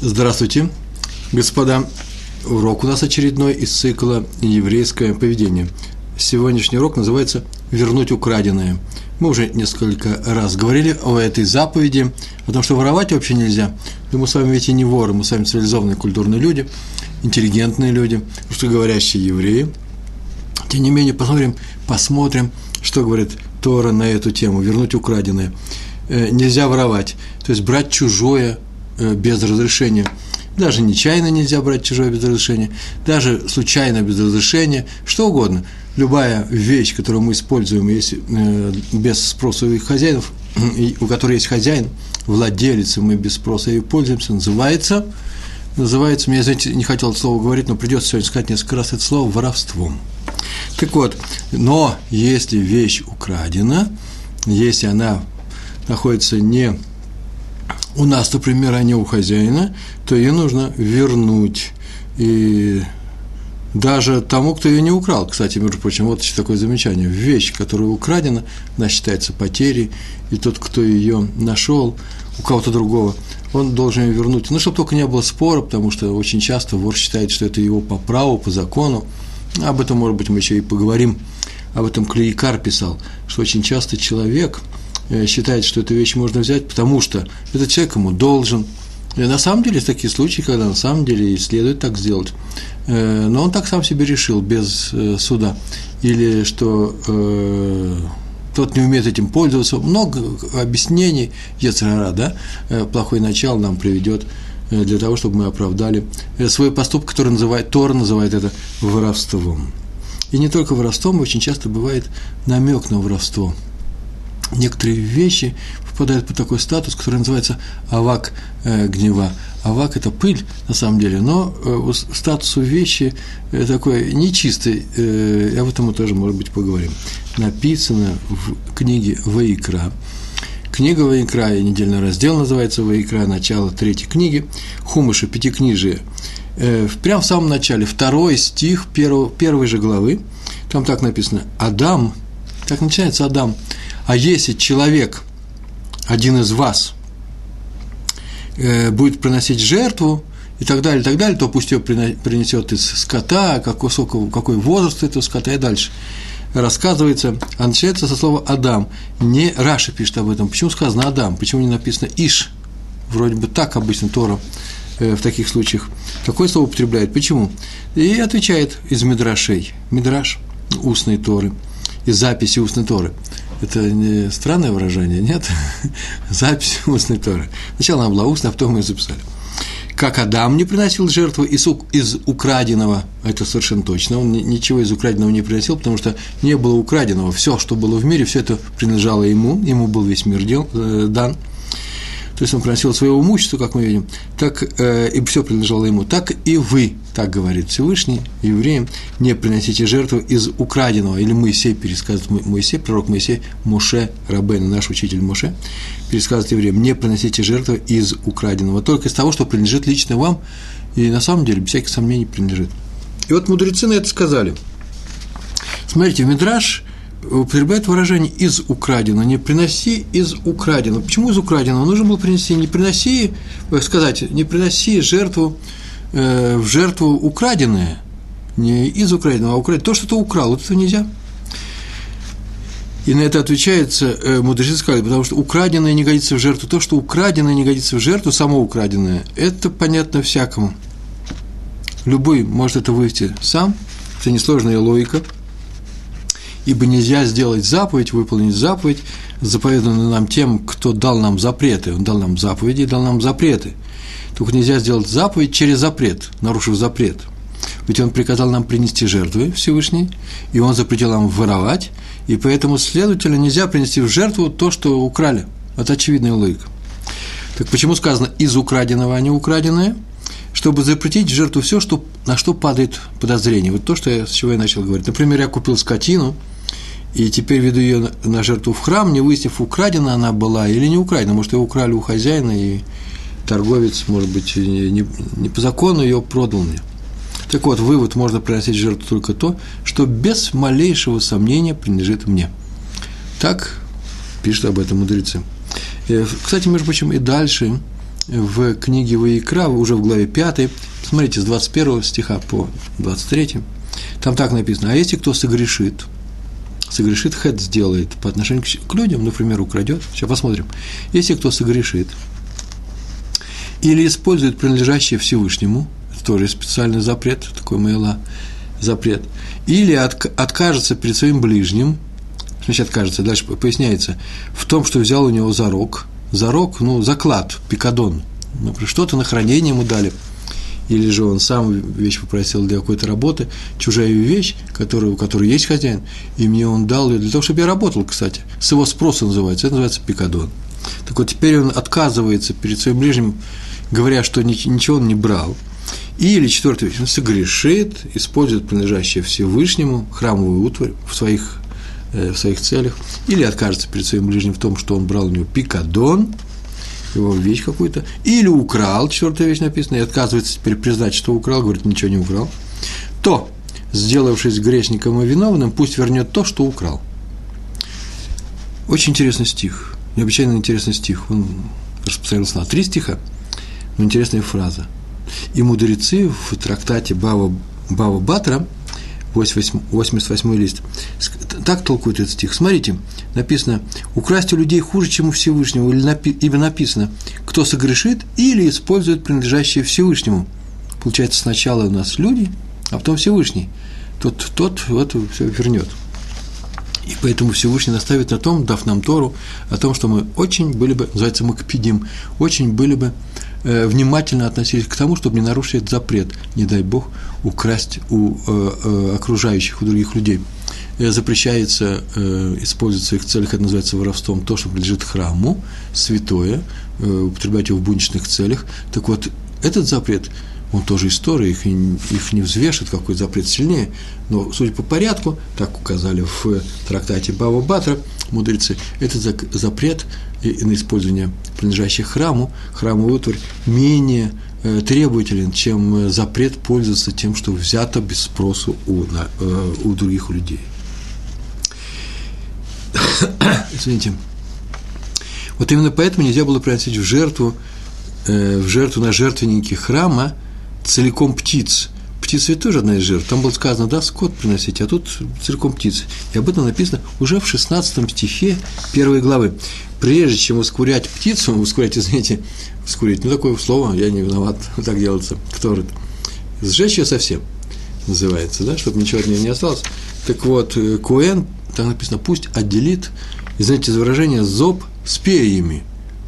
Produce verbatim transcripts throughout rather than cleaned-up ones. Здравствуйте, господа. Урок у нас очередной из цикла «Еврейское поведение». Сегодняшний урок называется «Вернуть украденное». Мы уже несколько раз говорили о этой заповеди, о том, что воровать вообще нельзя. Но мы с вами ведь и не воры, мы с вами цивилизованные культурные люди, интеллигентные люди, русскоговорящие евреи. Тем не менее, посмотрим, посмотрим, что говорит Тора на эту тему «Вернуть украденное». Нельзя воровать, то есть брать чужое без разрешения. Даже нечаянно нельзя брать чужое без разрешения, даже случайно без разрешения, что угодно. Любая вещь, которую мы используем если, э, без спроса у хозяинов, у которой есть хозяин, владелец, и мы без спроса ее пользуемся, называется, называется, я, знаете, не хотел это слово говорить, но придется сегодня сказать несколько раз это слово воровством. Так вот, но если вещь украдена, если она находится не у нас, например, а не у хозяина, то ее нужно вернуть. И даже тому, кто ее не украл. Кстати, между прочим, вот еще такое замечание. Вещь, которая украдена, она считается потерей, и тот, кто ее нашел у кого-то другого, он должен ее вернуть. Ну, чтобы только не было спора, потому что очень часто вор считает, что это его по праву, по закону. Об этом, может быть, мы еще и поговорим. Об этом Клейкар писал, что очень часто человек считает, что эту вещь можно взять, потому что этот человек ему должен. И на самом деле есть такие случаи, когда на самом деле и следует так сделать. Но он так сам себе решил, без суда. Или что э, тот не умеет этим пользоваться. Много объяснений, ецер-ара, да, плохое начало нам приведет для того, чтобы мы оправдали свой поступок, который называет, Тора называет это воровством. И не только воровством, очень часто бывает намек на воровство. Некоторые вещи попадают под такой статус, который называется авак гнева. Авак – это пыль, на самом деле, но статус у вещи такой нечистый, и об этом мы тоже, может быть, поговорим. Написано в книге «Ваикра». Книга «Ваикра», и недельный раздел называется «Ваикра», начало третьей книги, Хумаша, Пятикнижие. Прямо в самом начале, второй стих первого, первой же главы, там так написано «Адам», так начинается «Адам». А если человек, один из вас, э, будет приносить жертву и так далее, и так далее, то пусть ее принесет из скота, какой, какой возраст этого скота и дальше. Рассказывается, а начинается со слова «Адам». Не Раша пишет об этом. Почему сказано «Адам»? Почему не написано «Иш»? Вроде бы так обычно Тора э, в таких случаях. Такое слово употребляет. Почему? И отвечает из Мидрашей. Мидраш – устные Торы, из записи устной Торы. Это не странное выражение, нет? Запись устной Торы. Сначала она была устная, а потом мы ее записали. Как Адам не приносил жертву из украденного, это совершенно точно, он ничего из украденного не приносил, потому что не было украденного. Все, что было в мире, все это принадлежало ему, ему был весь мир дел, э, дан. То есть он приносил своего имущества, как мы видим, так э, и все принадлежало ему. Так и вы, так говорит Всевышний евреям, не приносите жертву из украденного. Или Моисей пересказывает, Моисей, пророк Моисей, Моше Рабейну, наш учитель Моше, пересказывает евреям, не приносите жертву из украденного, только из того, что принадлежит лично вам, и на самом деле без всяких сомнений принадлежит. И вот мудрецы на это сказали. Смотрите, в Мидраш употребляет выражение «из украденного», «не приноси из украденного». Почему из украденного? Нужно было принести, не приноси, сказать, не приноси жертву, э, в жертву украденное, не из украденного, а украденное, то, что ты украл, вот это нельзя. И на это отвечается э, мудрецы сказали, потому что украденное не годится в жертву, то, что украденное не годится в жертву, само украденное, это понятно всякому. Любой может это вывести сам, это несложная логика. Ибо нельзя сделать заповедь, выполнить заповедь, заповеданную нам тем, кто дал нам запреты. Он дал нам заповеди и дал нам запреты. Только нельзя сделать заповедь через запрет, нарушив запрет. Ведь он приказал нам принести жертвы Всевышний, и он запретил нам воровать, и поэтому, следовательно, нельзя принести в жертву то, что украли. Это очевидная логика. Так почему сказано «из украденного», а не «украденное»? Чтобы запретить в жертву все, что, на что падает подозрение. Вот то, что я, с чего я начал говорить. Например, я купил скотину, и теперь веду ее на жертву в храм, не выяснив, украдена она была или не украдена. Может, ее украли у хозяина, и торговец, может быть, не, не по закону ее продал мне. Так вот, вывод, можно приносить в жертву только то, что без малейшего сомнения принадлежит мне. Так пишут об этом мудрецы. Кстати, между прочим, и дальше в книге Ваикра, уже в главе пятой, смотрите, с двадцать первого стиха по двадцать третий, там так написано: «А если кто согрешит, согрешит, хэт сделает по отношению к людям, например, украдет». Сейчас посмотрим. «Если кто согрешит или использует принадлежащее Всевышнему», это тоже специальный запрет, такой мэла, запрет, «или откажется перед своим ближним», значит, откажется, дальше поясняется, в том, что взял у него зарок, зарок, ну, заклад, пикадон, например, что-то на хранение ему дали, или же он сам вещь попросил для какой-то работы, чужая вещь, которую, у которой есть хозяин, и мне он дал ее для того, чтобы я работал, кстати, с его спроса называется, это называется пикадон. Так вот, теперь он отказывается перед своим ближним, говоря, что ничего он не брал. Или, четвертая вещь, он согрешит, использует принадлежащее Всевышнему храмовую утварь в своих, э, в своих целях, или откажется перед своим ближним в том, что он брал у него пикадон, его вещь какую-то, или украл, четвертая вещь написана, и отказывается теперь признать, что украл, говорит, ничего не украл, то, сделавшись грешником и виновным, пусть вернет то, что украл. Очень интересный стих, необычайно интересный стих, он распространился на три стиха, но интересная фраза. И мудрецы в трактате Бава, Бава Батра, восемьдесят восьмой лист, так толкует этот стих. Смотрите, написано: «Украсть у людей хуже, чем у Всевышнего», или напи, ибо написано: «Кто согрешит или использует принадлежащее Всевышнему». Получается, сначала у нас люди, а потом Всевышний. Тот, тот вот все вернет. И поэтому Всевышний наставит на том, дав нам Тору, о том, что мы очень были бы, называется макпидим, очень были бы э, внимательно относились к тому, чтобы не нарушить этот запрет, не дай Бог, украсть у э, э, окружающих, у других людей. Э, запрещается э, использовать в своих целях, это называется воровством, то, что принадлежит храму, святое, э, употреблять его в будничных целях. Так вот, этот запрет, он тоже из Торы, их, их не взвешивает, какой запрет сильнее. Но, судя по порядку, так указали в трактате Бава Батра мудрецы, этот запрет на использование принадлежащих храму, храмовую утварь, менее требователен, чем запрет пользоваться тем, что взято без спросу у, у других людей. Извините. Вот именно поэтому нельзя было приносить в жертву, в жертву на жертвеннике храма целиком птиц. Птица ведь тоже одна из жертв. Там было сказано, да, скот приносить, а тут целиком птицы. И об этом написано уже в шестнадцатом стихе первой главы. Прежде чем воскурять птицу, воскурять, извините, воскурить, ну, такое слово, я не виноват, так делается, кто рыт. Сжечь ее совсем, называется, да, чтобы ничего от нее не осталось. Так вот, Куэн, там написано, пусть отделит, извините за выражение, зоб с перьями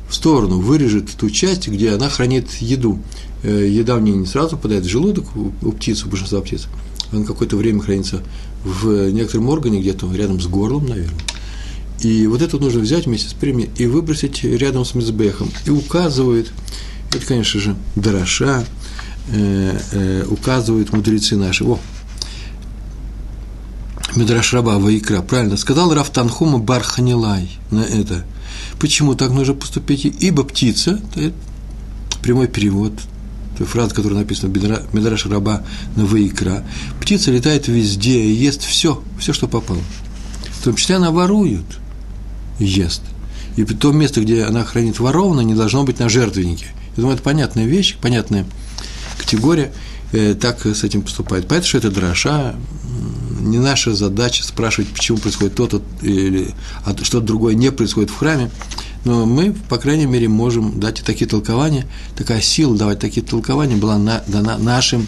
в сторону, вырежет ту часть, где она хранит еду. Еда в ней не сразу попадает в желудок у птиц, у большинства птиц. Она какое-то время хранится в некотором органе, где-то рядом с горлом, наверное. И вот это нужно взять вместе с перьями и выбросить рядом с мизбехом. И указывает, это, конечно же, Драша, э, э, указывают мудрецы наши. О, Мидраш Раба, Ваикра, правильно, сказал Рафтанхума Барханилай на это. Почему так нужно поступить? Ибо птица, это прямой перевод, фраза, которая написана в Мидраш Раба на Ваикра, птица летает везде и ест все, все, что попало. В том числе она ворует, ест. И то место, где она хранит ворованное, не должно быть на жертвеннике. Я думаю, это понятная вещь, понятная категория, э, так с этим поступает. Поэтому, что это Драша, не наша задача спрашивать, почему происходит то-то, или а что-то другое не происходит в храме, но мы, по крайней мере, можем дать такие толкования, такая сила давать такие толкования была на, дана нашим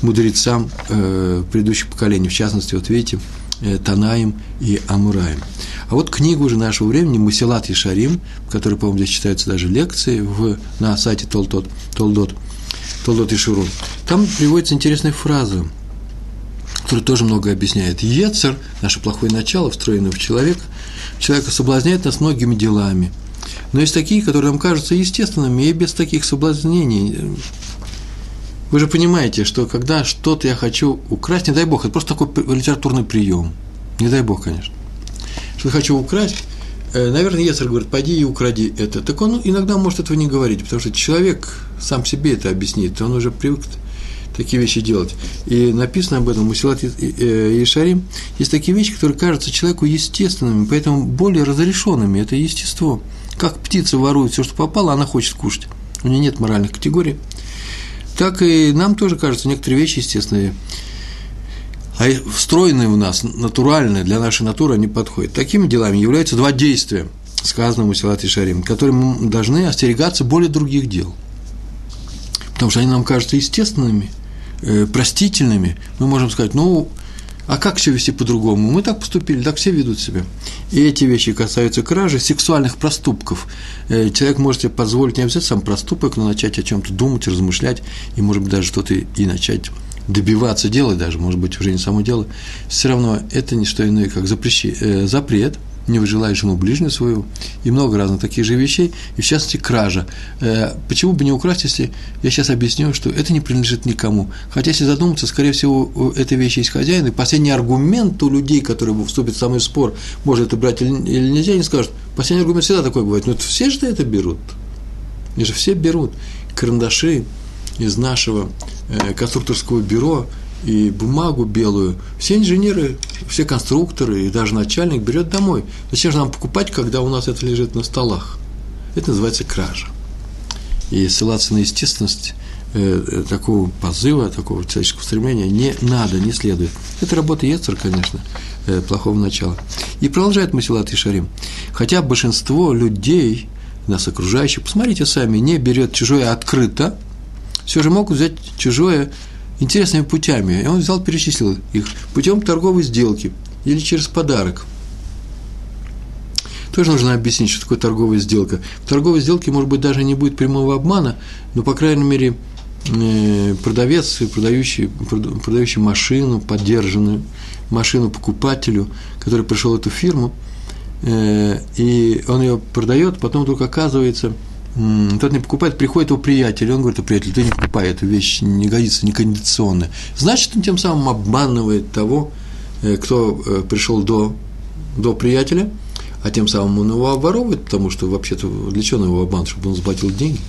мудрецам э, предыдущих поколений, в частности, вот видите, э, Танаим и Амораим. А вот книга уже нашего времени, Месилат Йешарим, в которой, по-моему, здесь читаются даже лекции в, на сайте Толдот, Толдот, Толдот и Шуру, там приводится интересная фраза, который тоже многое объясняет. Ецер, наше плохое начало, встроенное в человека, человека соблазняет нас многими делами. Но есть такие, которые нам кажутся естественными, и без таких соблазнений. Вы же понимаете, что когда что-то я хочу украсть, не дай Бог, это просто такой литературный прием. Не дай Бог, конечно. Что я хочу украсть, наверное, Ецер говорит, пойди и укради это. Так он иногда может этого не говорить, потому что человек сам себе это объяснит, он уже привык такие вещи делать. И написано об этом в Месилат Йешарим. Есть такие вещи, которые кажутся человеку естественными, поэтому более разрешенными. Это естество. Как птица ворует все, что попало, она хочет кушать. у нее нет моральных категорий. Так и нам тоже кажется, некоторые вещи, естественно, встроенные в нас, натуральные, для нашей натуры они подходят. Такими делами являются два действия, сказанного Месилат Йешарим, которые мы должны остерегаться более других дел, потому что они нам кажутся естественными, э, простительными. Мы можем сказать, ну, а как все вести по-другому? Мы так поступили, так все ведут себя. И эти вещи касаются кражи, сексуальных проступков. Э, человек может себе позволить не обязательно сам проступок, но начать о чем-то думать, размышлять, и, может быть, даже что-то и начать добиваться, делать даже, может быть, уже не само дело. Все равно это не что иное, как запрещи, э, запрет, не выжелаешь ему ближнего своего, и много разных таких же вещей, и в частности кража. Почему бы не украсть, если я сейчас объясню, что это не принадлежит никому. Хотя, если задуматься, скорее всего, у этой вещи есть хозяин, и последний аргумент у людей, которые вступят в самый спор, может это брать или нельзя, они скажут, последний аргумент всегда такой бывает, но это все же это берут, они же все берут карандаши из нашего конструкторского бюро, и бумагу белую, все инженеры, все конструкторы и даже начальник берет домой. Зачем же нам покупать, когда у нас это лежит на столах? Это называется кража. И ссылаться на естественность э, такого позыва, такого человеческого стремления не надо, не следует. Это работа Ецер, конечно, э, плохого начала. И продолжает Месилат Йешарим. Хотя большинство людей, нас окружающих, посмотрите сами, не берет чужое открыто, все же могут взять чужое интересными путями, и он взял, перечислил их, путем торговой сделки или через подарок. Тоже нужно объяснить, что такое торговая сделка. В торговой сделке, может быть, даже не будет прямого обмана, но, по крайней мере, продавец, продающий, продающий машину, подержанную машину покупателю, который пришел в эту фирму, и он ее продает, потом вдруг оказывается, тот не покупает, приходит его приятель, и он говорит, приятель, ты не покупай, эта вещь не годится, некондиционная. Значит, он тем самым обманывает того, кто пришел до, до приятеля, а тем самым он его обворовывает, потому что вообще-то для чего он его обманывает, чтобы он заплатил деньги,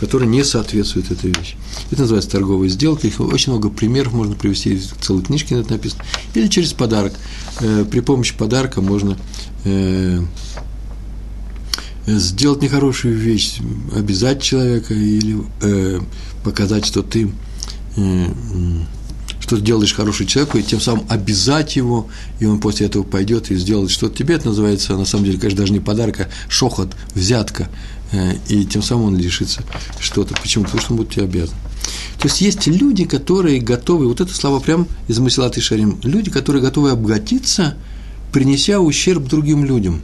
которые не соответствуют этой вещи. Это называется торговая сделка, их очень много примеров можно привести, целые книжки на это написано, или через подарок. При помощи подарка можно сделать нехорошую вещь, обязать человека или э, показать, что ты, э, что ты делаешь хорошему человеку, и тем самым обязать его, и он после этого пойдет и сделает что-то тебе. Это называется, на самом деле, конечно, даже не подарок, а шохот, взятка, э, и тем самым он лишится что-то. Почему? Потому что он будет тебе обязан. То есть, есть люди, которые готовы, вот это слова прям из Месилат Йешарим, люди, которые готовы обогатиться, принеся ущерб другим людям.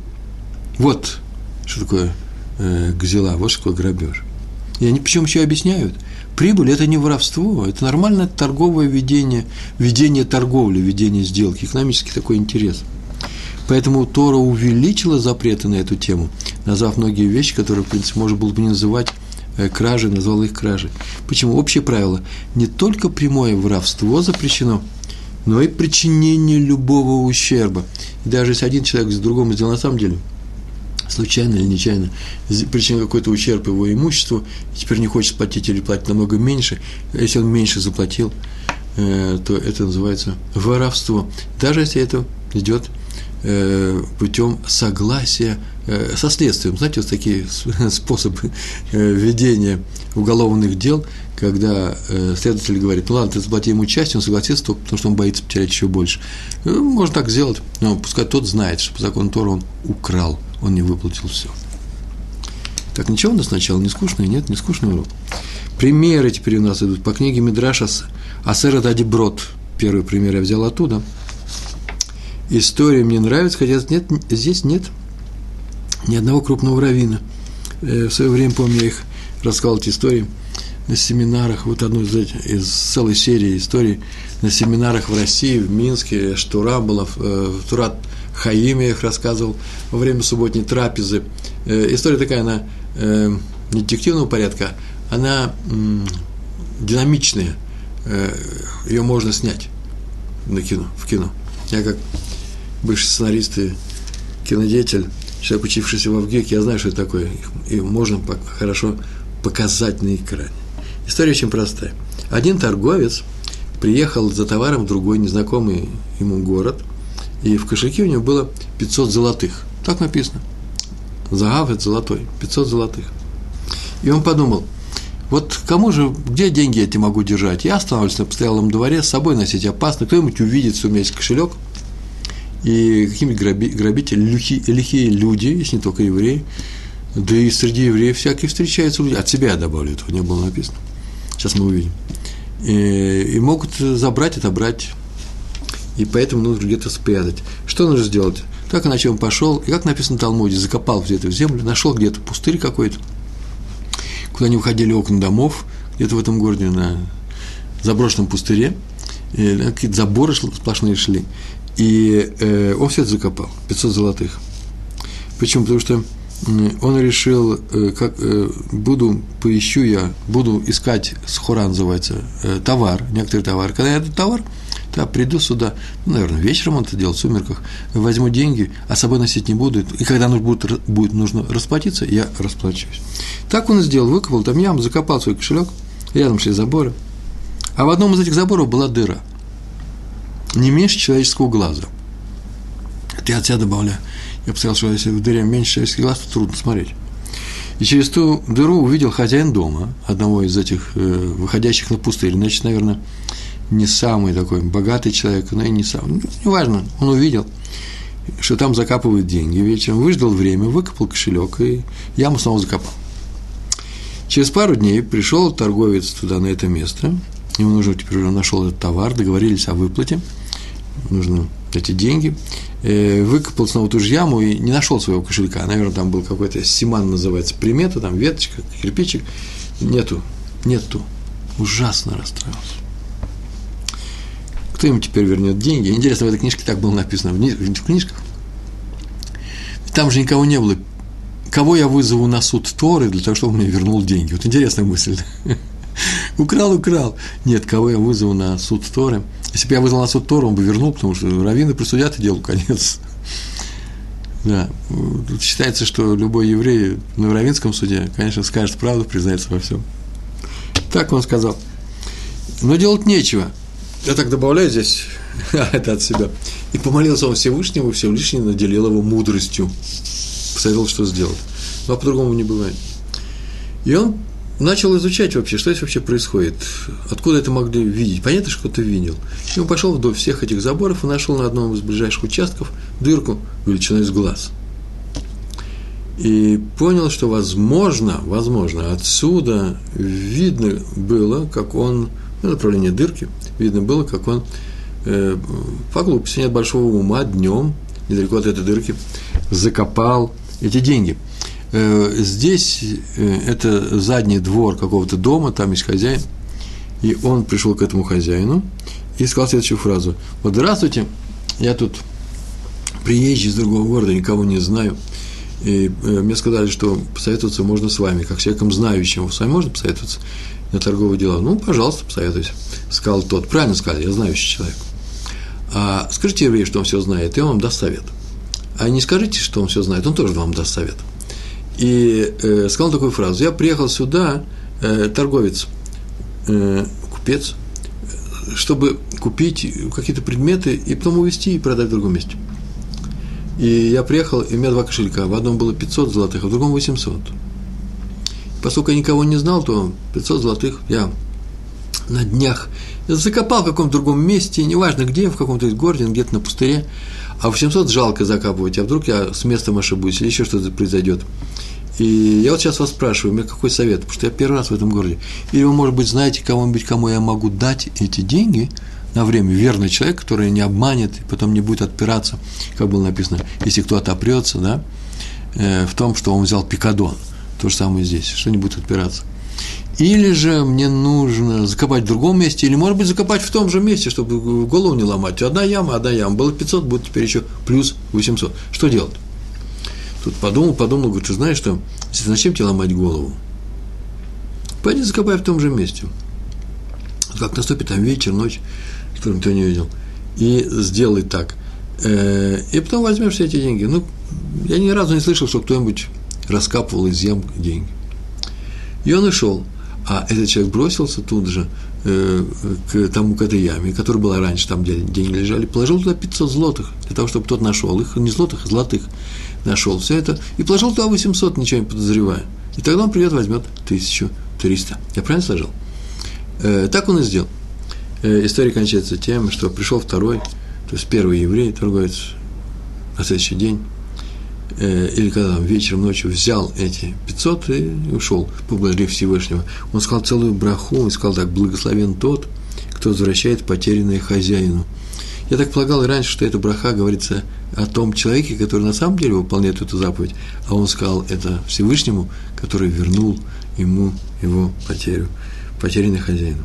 Вот что такое э, гзела, вот что такое грабеж. И они причем еще объясняют. Прибыль – это не воровство, это нормальное торговое ведение, ведение торговли, ведение сделки, экономический такой интерес. Поэтому Тора увеличила запреты на эту тему, назвав многие вещи, которые, в принципе, можно было бы не называть э, кражей, назвала их кражей. Почему? Общее правило – не только прямое воровство запрещено, но и причинение любого ущерба. И даже если один человек с другому сделал на самом деле, случайно или нечаянно, причинил какой-то ущерб его имуществу, и теперь не хочет платить или платить намного меньше, если он меньше заплатил, то это называется воровство, даже если это идет путем согласия со следствием. Знаете, вот такие способы ведения уголовных дел, когда следователь говорит, ну ладно, ты заплати ему часть, он согласится только потому, что он боится потерять еще больше. Можно так сделать, но пускай тот знает, что по закону Тора он украл, он не выплатил все. Так, ничего у нас сначала не скучный? Нет, не скучный урок. Примеры теперь у нас идут по книге Мидраш Асера Дади Брод. Первый пример я взял оттуда. История мне нравится, хотя нет, здесь нет ни одного крупного раввина. В свое время, помню, я их рассказал, эти истории, на семинарах, вот одну из, из целой серии историй, на семинарах в России, в Минске, Штура была, в Турат Хаиме я их рассказывал во время субботней трапезы. Э, история такая, она э, не детективного порядка, она м, динамичная, э, ее можно снять на кино, в кино. Я как бывший сценарист и кинодеятель, человек, учившийся во ВГИК, я знаю, что это такое, и можно хорошо показать на экране. История очень простая. Один торговец приехал за товаром в другой незнакомый ему город, и в кошельке у него было пятьсот золотых. Так написано. Загав – это золотой. пятьсот золотых. И он подумал, Вот кому же, где деньги я эти могу держать? Я останавливаюсь на постоялом дворе, с собой носить опасно, кто-нибудь увидит, что у меня есть кошелек, и какие-нибудь грабители, лихие, лихие люди, если не только евреи, да и среди евреев всякие встречаются люди, от себя я добавлю, этого не было написано, сейчас мы увидим, и, и могут забрать, отобрать, и поэтому нужно где-то спрятать. Что нужно сделать? Так иначе он пошел, и как написано в Талмуде, закопал где-то в землю, нашел где-то пустырь какой-то, куда не выходили окна домов, где-то в этом городе на заброшенном пустыре, какие-то заборы сплошные шли, и э, он все это закопал, пятьсот золотых. Почему? Потому что он решил, э, как, э, буду, поищу я, буду искать, схора называется, э, товар, некоторый товар. Когда я этот товар, то приду сюда, ну, наверное, вечером он это делал, в сумерках, возьму деньги, а с собой носить не буду, и когда нужно будет, будет нужно расплатиться, я расплачусь. Так он и сделал, выкопал там яму, закопал свой кошелек, рядом шли заборы, а в одном из этих заборов была дыра, не меньше человеческого глаза. Это я от себя добавляю. Я посмотрел, что если в дыре меньше человеческих глаз, то трудно смотреть. И через ту дыру увидел хозяин дома, одного из этих выходящих на пустырь, значит, наверное, не самый такой богатый человек, но и не самый, ну, неважно, он увидел, что там закапывают деньги вечером, выждал время, выкопал кошелек и яму снова закопал. Через пару дней пришел торговец туда, на это место, ему нужно, теперь он нашел этот товар, договорились о выплате, нужно эти деньги, выкопал снова ту же яму и не нашел своего кошелька, наверное, там был какой-то симан, называется, примета, там веточка, кирпичик, нету, нету, ужасно расстроился. Кто им теперь вернет деньги? Интересно, в этой книжке так было написано, в книжках. Там же никого не было. Кого я вызову на суд Торы для того, чтобы он мне вернул деньги? Вот интересная мысль. Украл, украл. Нет, кого я вызову на суд Торы? Если бы я вызвал на суд Торы, он бы вернул, потому что раввины присудят и делу конец. Да. Тут считается, что любой еврей на раввинском суде, конечно, скажет правду, признается во всем. Так он сказал. Но делать нечего. Я так добавляю здесь, это от себя. И помолился он Всевышнему, и Всевышний наделил его мудростью. Посоветовал, что сделать. Но по-другому не бывает. И он начал изучать вообще, что здесь вообще происходит, откуда это могли видеть. Понятно, что кто-то видел. И он пошел вдоль всех этих заборов и нашел на одном из ближайших участков дырку величиной с глаз. И понял, что возможно, возможно, отсюда видно было, как он, ну, направление дырки, видно было, как он э, по глупости, нет большого ума, днем недалеко от этой дырки закопал эти деньги. Э, здесь э, это задний двор какого-то дома, там есть хозяин, и он пришел к этому хозяину и сказал следующую фразу. Вот здравствуйте, я тут приезжий из другого города, никого не знаю, и э, мне сказали, что посоветоваться можно с вами, как с человеком знающим, с вами можно посоветоваться на торговые дела? Ну, пожалуйста, посоветуйся, сказал тот. Правильно сказали, я знающий человек. А скажите еврею, что он все знает, и он вам даст совет. А не скажите, что он все знает, он тоже вам даст совет. И э, сказал такую фразу. Я приехал сюда, э, торговец, э, купец, чтобы купить какие-то предметы и потом увезти и продать в другом месте. И я приехал, и у меня два кошелька. В одном было пятьсот золотых, а в другом восемьсот. Поскольку я никого не знал, то пятьсот золотых я на днях закопал в каком-то другом месте, неважно где, в каком-то городе, где-то на пустыре, а восемьсот жалко закапывать, а вдруг я с местом ошибусь, или еще что-то произойдет. И я вот сейчас вас спрашиваю, у меня какой совет, потому что я первый раз в этом городе. Или вы, может быть, знаете кому-нибудь, кому я могу дать эти деньги на время, верный человек, который не обманет, и потом не будет отпираться, как было написано, если кто-то опрется, да, в том, что он взял пикадон. То же самое здесь, что не будет отпираться. Или же мне нужно закопать в другом месте, или, может быть, закопать в том же месте, чтобы голову не ломать. Одна яма, одна яма. Было пятьсот, будет теперь еще плюс восемьсот. Что делать? Тут подумал, подумал, говорит, что знаешь, что зачем тебе ломать голову? Пойди закопай в том же месте. Как наступит там вечер, ночь, что никто не видел. И сделай так. И потом возьмешь все эти деньги. Ну, я ни разу не слышал, что кто-нибудь раскапывал из ям деньги. И он и шел. А этот человек бросился тут же э, к тому, к этой яме, которая была раньше, там, где деньги лежали, положил туда пятьсот злотых, для того, чтобы тот нашел их, не злотых, а золотых, нашел все это, и положил туда восемьсот, ничего не подозревая. И тогда он придет, возьмет тысячу, туриста. Я правильно сложил? Э, так он и сделал. Э, история кончается тем, что пришел второй, то есть первый еврей, торговец, на следующий день, э, или когда там вечером, ночью взял эти пятьсот и ушел, поблагодарив Всевышнего. Он сказал целую браху, он сказал так: благословен тот, кто возвращает потерянное хозяину. Я так полагал и раньше, что эта браха говорится о том человеке, который на самом деле выполняет эту заповедь, а он сказал это Всевышнему, который вернул ему его потерю, потерянный хозяину.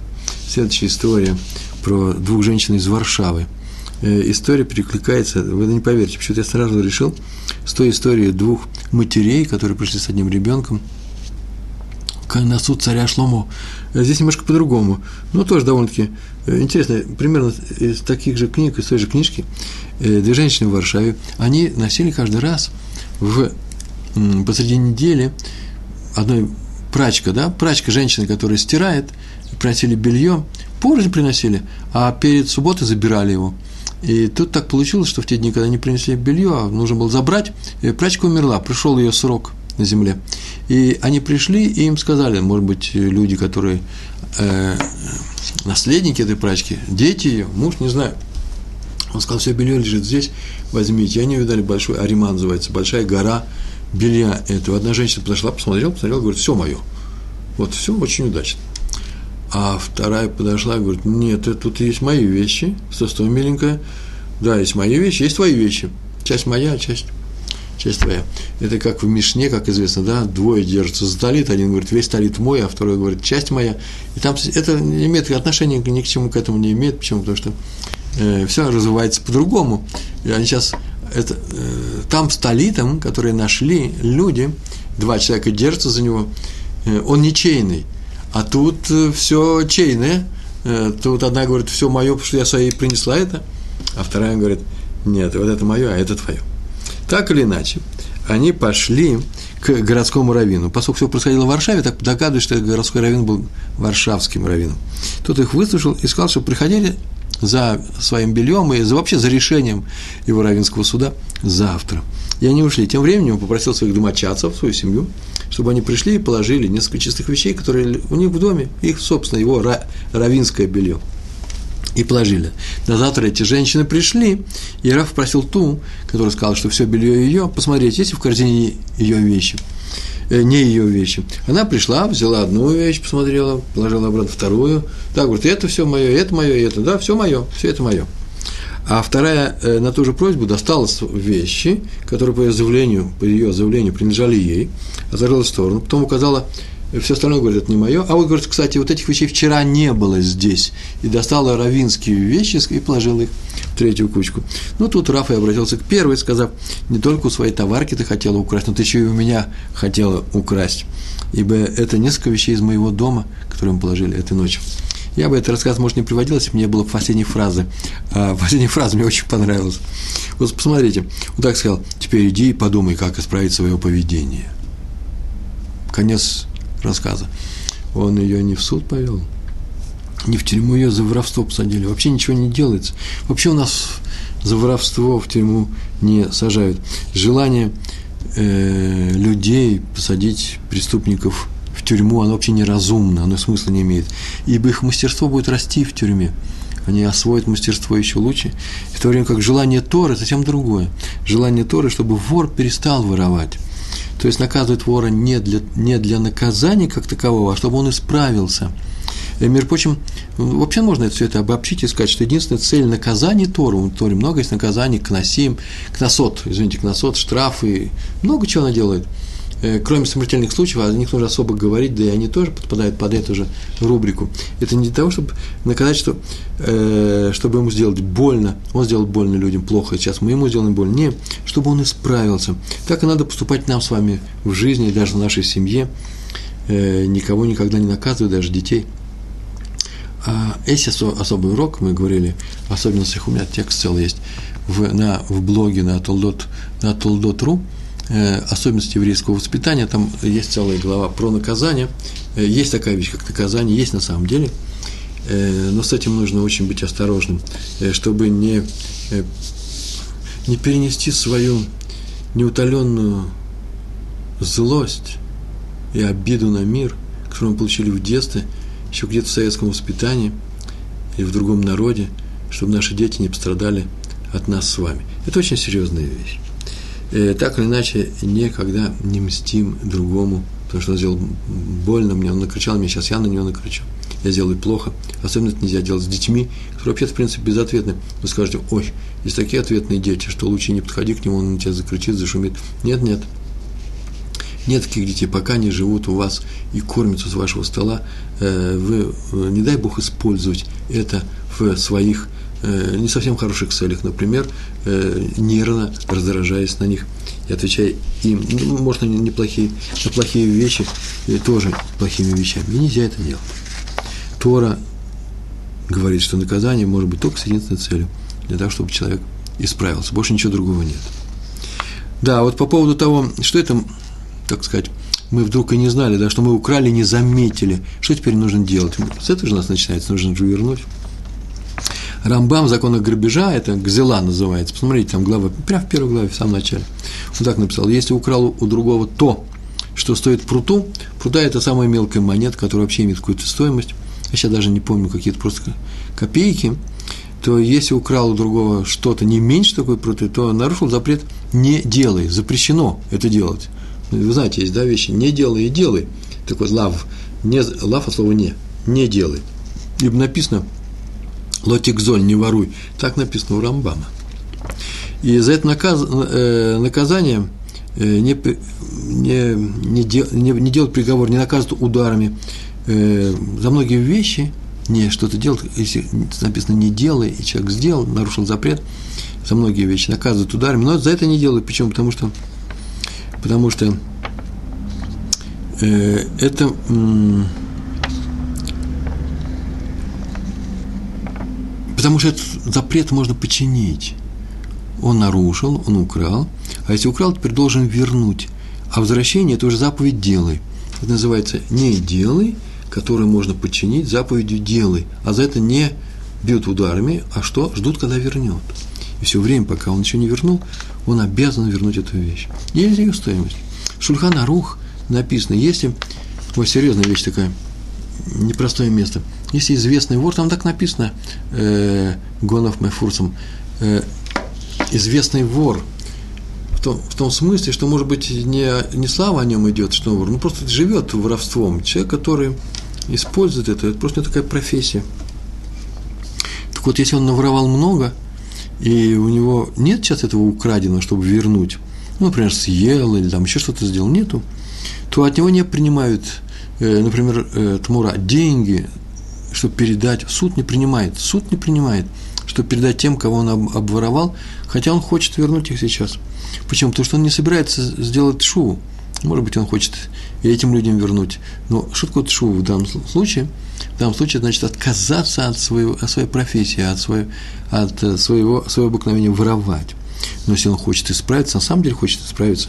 Следующая история про двух женщин из Варшавы. Э, история перекликается, вы не поверите, почему-то я сразу решил, с той историей двух матерей, которые пришли с одним ребенком на суд царя Шломо. Здесь немножко по-другому, но тоже довольно-таки интересно. Примерно из таких же книг, из той же книжки, две женщины в Варшаве, они носили каждый раз в, посреди недели одной прачка, да, прачка женщины, которая стирает, приносили белье, порознь приносили, а перед субботой забирали его. И тут так получилось, что в те дни, когда не принесли белье, а нужно было забрать, прачка умерла, пришел ее срок на земле. И они пришли, и им сказали, может быть, люди, которые э, наследники этой прачки, дети ее, муж, не знаю. Он сказал: все белье лежит здесь, возьмите. И они увидали большой, арима называется, большая гора белья этого. Одна женщина подошла, посмотрела, посмотрела, говорит: все мое. Вот, все очень удачно. А вторая подошла, говорит: нет, тут есть мои вещи, стой, стой, миленькая, да, есть мои вещи, есть твои вещи, часть моя, часть... часть твоя. Это как в Мишне, как известно, да, двое держатся за талит, один говорит: весь талит мой, а второй говорит: часть моя. И там это не имеет отношения ни к чему, к этому не имеет. Почему? Потому что э, все развивается по-другому. И они сейчас это, э, там с талитом, который нашли люди, два человека держатся за него, э, он ничейный, а тут все чейное. Э, тут одна говорит: все мое, потому что я своей принесла это, а вторая говорит: нет, вот это мое, а это твое. Так или иначе, они пошли к городскому раввину. Поскольку все происходило в Варшаве, так догадываюсь, что городской раввин был варшавским раввином. Тот их выслушал и сказал, что приходили за своим бельем и за, вообще за решением его раввинского суда завтра. И они ушли. Тем временем он попросил своих домочадцев, свою семью, чтобы они пришли и положили несколько чистых вещей, которые у них в доме, их, собственно, его раввинское белье. И положили. На завтра эти женщины пришли, и Раф просил ту, которая сказала, что все белье ее, посмотреть, есть ли в корзине ее вещи, э, не ее вещи. Она пришла, взяла одну вещь, посмотрела, положила обратно вторую. Так, говорит: это все мое, это мое, это, да, все мое, все это мое. А вторая э, на ту же просьбу достала вещи, которые по ее заявлению, по ее заявлению принадлежали ей, отложила в сторону, потом указала. Все остальное, говорит: это не мое. А вот, говорит, кстати, вот этих вещей вчера не было здесь. И достала раввинские вещи и положила их в третью кучку. Ну, тут Рафа и обратился к первой, сказав: не только у своей товарки ты хотела украсть, но ты еще и у меня хотела украсть. Ибо это несколько вещей из моего дома, которые мы положили этой ночью. Я бы этот рассказ, может, не приводил, если бы не было последней фразы. А последняя фраза мне очень понравилась. Вот посмотрите, он так сказал: теперь иди и подумай, как исправить свое поведение. Конец рассказа. Он ее не в суд повел, не в тюрьму ее за воровство посадили. Вообще ничего не делается. Вообще у нас за воровство в тюрьму не сажают. Желание э, людей посадить преступников в тюрьму, оно вообще неразумно, оно смысла не имеет. Ибо их мастерство будет расти в тюрьме. Они освоят мастерство еще лучше. В то время как желание Торы совсем другое. Желание Торы, чтобы вор перестал воровать. То есть наказывает вора не для, не для наказания как такового, а чтобы он исправился. И, между прочим, вообще можно все это обобщить и сказать, что единственная цель наказания Тору, у Торы много есть наказаний, кносим, кносот, извините, кносот, штрафы, много чего она делает. Кроме смертельных случаев, о них нужно особо говорить, да и они тоже подпадают под эту же рубрику. Это не для того, чтобы наказать, что, э, чтобы ему сделать больно, он сделал больно людям, плохо, сейчас мы ему сделаем больно, не, чтобы он исправился. Так и надо поступать нам с вами в жизни, даже в нашей семье, э, никого никогда не наказывают, даже детей. А есть особый урок, мы говорили, в особенностях, у меня текст целый есть, в, на, в блоге на Толдот, на Толдот.ру, особенности еврейского воспитания, там есть целая глава про наказание, есть такая вещь, как наказание, есть на самом деле, но с этим нужно очень быть осторожным, чтобы не, не перенести свою неутоленную злость и обиду на мир к которую мы получили в детстве, еще где-то в советском воспитании или в другом народе, чтобы наши дети не пострадали от нас с вами. Это очень серьезная вещь. Э, так или иначе, никогда не мстим другому, потому что он сделал больно мне, он накричал мне, сейчас я на него накричу. Я сделаю плохо. Особенно это нельзя делать с детьми, которые вообще, в принципе, безответны. Вы скажете: ой, есть такие ответные дети, что лучше не подходи к нему, он на тебя закричит, зашумит. Нет, нет. Нет таких детей, пока они живут у вас и кормятся с вашего стола, вы, не дай Бог, использовать это в своих не совсем хороших целях, например, нервно раздражаясь на них и отвечая им, ну, может, на неплохие, на плохие вещи, и тоже плохими вещами. И нельзя это делать. Тора говорит, что наказание может быть только с единственной целью, для того, чтобы человек исправился. Больше ничего другого нет. Да, вот по поводу того, что это, так сказать, мы вдруг и не знали, да, что мы украли, не заметили. Что теперь нужно делать? С этого же у нас начинается, нужно же вернуть. Рамбам в законах грабежа, это Гзела называется, посмотрите, там глава, прямо в первой главе, в самом начале, он так написал: если украл у другого то, что стоит пруту, прута – это самая мелкая монета, которая вообще имеет какую-то стоимость, я сейчас даже не помню, какие-то просто копейки, то если украл у другого что-то не меньше такой пруты, то нарушил запрет «не делай», запрещено это делать. Вы знаете, есть, да, вещи «не делай» и «делай», так вот лав, не, лав от слова «не», «не делай», ибо написано «лотикзоль», не воруй, так написано у Рамбама. И за это наказ, э, наказание э, не, не, не, дел, не, не делать приговор, не наказывают ударами. Э, за многие вещи не что-то делать, если написано «не делай», и человек сделал, нарушил запрет, за многие вещи наказывают ударами, но за это не делают. Почему? Потому что, потому что э, это... Э, Потому что этот запрет можно починить. Он нарушил, он украл. А если украл, теперь должен вернуть. А возвращение – это уже заповедь «делай». Это называется «не делай», которую можно подчинить заповедью «делай». А за это не бьют ударами, а что? Ждут, когда вернет. И все время, пока он еще не вернул, он обязан вернуть эту вещь. Есть ее стоимость. В Шульхан Арух написано, если… Ой, серьезная вещь такая. Непростое место. Если известный вор, там так написано э, Гонов Мефурсом, э, известный вор в том, в том смысле, что, может быть, не, не слава о нем идет, что он вор, ну просто живет воровством. Человек, который использует это, это просто такая профессия. Так вот, если он наворовал много, и у него нет сейчас этого украденного, чтобы вернуть, ну, например, съел или там еще что-то сделал, нету, то от него не принимают, э, например, э, тмура, деньги, чтобы передать, суд не принимает, суд не принимает, чтобы передать тем, кого он обворовал, хотя он хочет вернуть их сейчас. Почему? Потому что он не собирается сделать шуву. Может быть, он хочет и этим людям вернуть. Но что такое шуву в данном случае? В данном случае, значит, отказаться от, своего, от своей профессии, от, своего, от своего, своего обыкновения воровать. Но если он хочет исправиться, на самом деле хочет исправиться,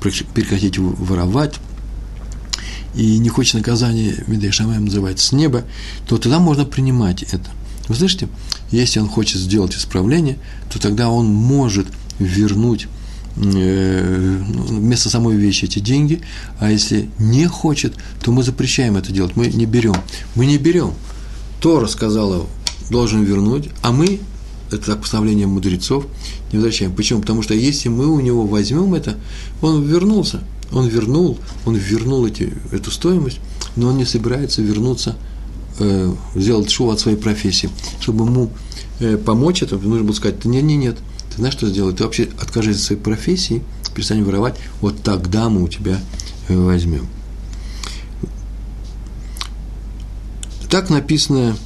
прекратить воровать, и не хочет наказания, Мидраш Шамаем называется, с неба, то тогда можно принимать это. Вы слышите? Если он хочет сделать исправление, то тогда он может вернуть э, вместо самой вещи эти деньги, а если не хочет, то мы запрещаем это делать, мы не берем. Мы не берем. Тора сказала, должен вернуть, а мы, это постановление мудрецов, не возвращаем. Почему? Потому что если мы у него возьмем это, он вернулся. Он вернул, он вернул эти, эту стоимость, но он не собирается вернуться, э, сделать шоу от своей профессии. Чтобы ему э, помочь этому, нужно было сказать: нет, нет, нет, ты знаешь, что сделать? Ты вообще откажись от своей профессии, перестань воровать, вот тогда мы у тебя э, возьмем. Так написано,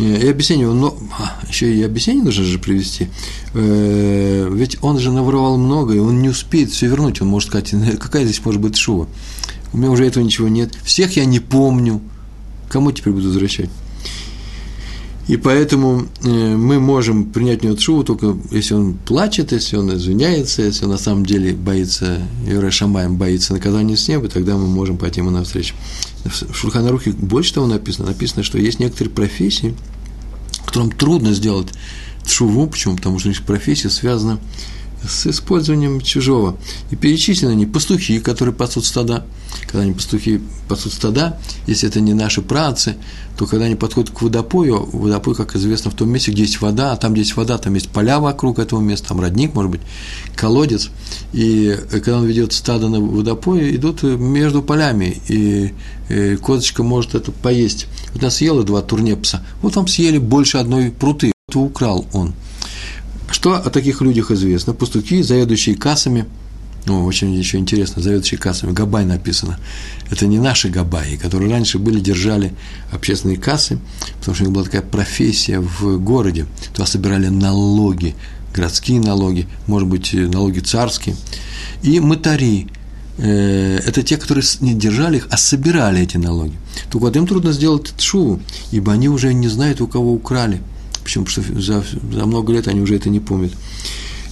э, и объяснение, но а, еще и объяснение нужно же привести. Ведь он же наворовал много, и он не успеет все вернуть. Он может сказать: какая здесь может быть шува? У меня уже этого ничего нет. Всех я не помню. Кому теперь буду возвращать? И поэтому мы можем принять у него шуву, только если он плачет, если он извиняется, если он на самом деле боится, Мидраш Шамаем боится наказания с неба, тогда мы можем пойти ему навстречу. В Шульхан Арухе больше того написано. Написано, что есть некоторые профессии, которым трудно сделать шуву. Почему? Потому что у них профессия связана с использованием чужого. И перечислены они пастухи, которые пасут стада. Когда они пастухи пасут стада, если это не наши праотцы, то когда они подходят к водопою, водопой, как известно, в том месте, где есть вода, а там, где есть вода, там есть поля вокруг этого места, там родник, может быть, колодец, и когда он ведет стадо на водопое, идут между полями, и козочка может это поесть. Вот она съела два турнепса, вот там съели больше одной пруты, это украл он. Что о таких людях известно? Пастухи, заведующие кассами, ну, очень еще интересно, заведующие кассами, габай написано, это не наши габаи, которые раньше были, держали общественные кассы, потому что у них была такая профессия в городе, туда собирали налоги, городские налоги, может быть, налоги царские, и мытари, это те, которые не держали их, а собирали эти налоги. Только вот им трудно сделать тшуву, ибо они уже не знают, у кого украли. Почему? Потому что за, за много лет они уже это не помнят.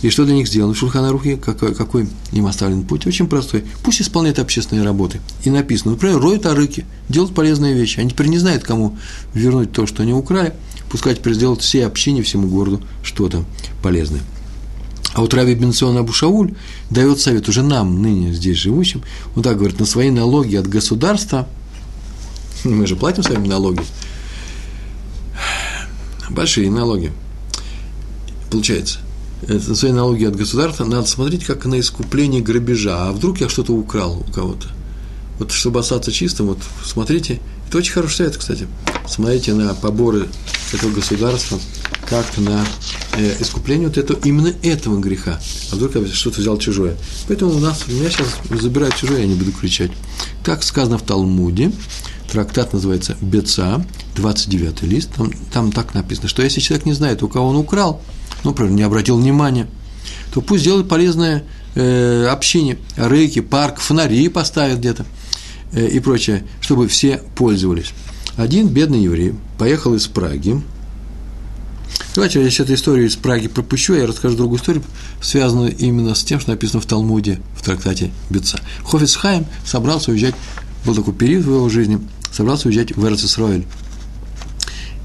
И что для них сделано? В Шульхан Арухе какой, какой им оставлен путь? Очень простой. Пусть исполняют общественные работы. И написано, например, роют арыки, делают полезные вещи. Они теперь не знают, кому вернуть то, что они украли. Пускай теперь сделают всей общине, всему городу что-то полезное. А вот Раби бен Цион Абу-Шауль дает совет уже нам, ныне здесь живущим. Он так говорит, на свои налоги от государства, мы же платим свои налоги, большие налоги, получается, это свои налоги от государства, надо смотреть, как на искупление грабежа, а вдруг я что-то украл у кого-то. Вот чтобы остаться чистым, вот смотрите, это очень хороший совет, кстати, смотрите на поборы этого государства, как на э, искупление вот этого, именно этого греха, а вдруг я что-то взял чужое. Поэтому у нас, у меня сейчас забирают чужое, я не буду кричать. Так сказано в Талмуде, трактат называется «Беца», двадцать девятый лист, там, там так написано, что если человек не знает, у кого он украл, ну, например, не обратил внимания, то пусть делает полезное э, общине, рейки, парк, фонари поставят где-то э, и прочее, чтобы все пользовались. Один бедный еврей поехал из Праги. Давайте я сейчас эту историю из Праги пропущу, я расскажу другую историю, связанную именно с тем, что написано в Талмуде, в трактате «Беца». Хофец Хаим собрался уезжать, был такой период в его жизни, собрался уезжать в Эрец-Исраэль.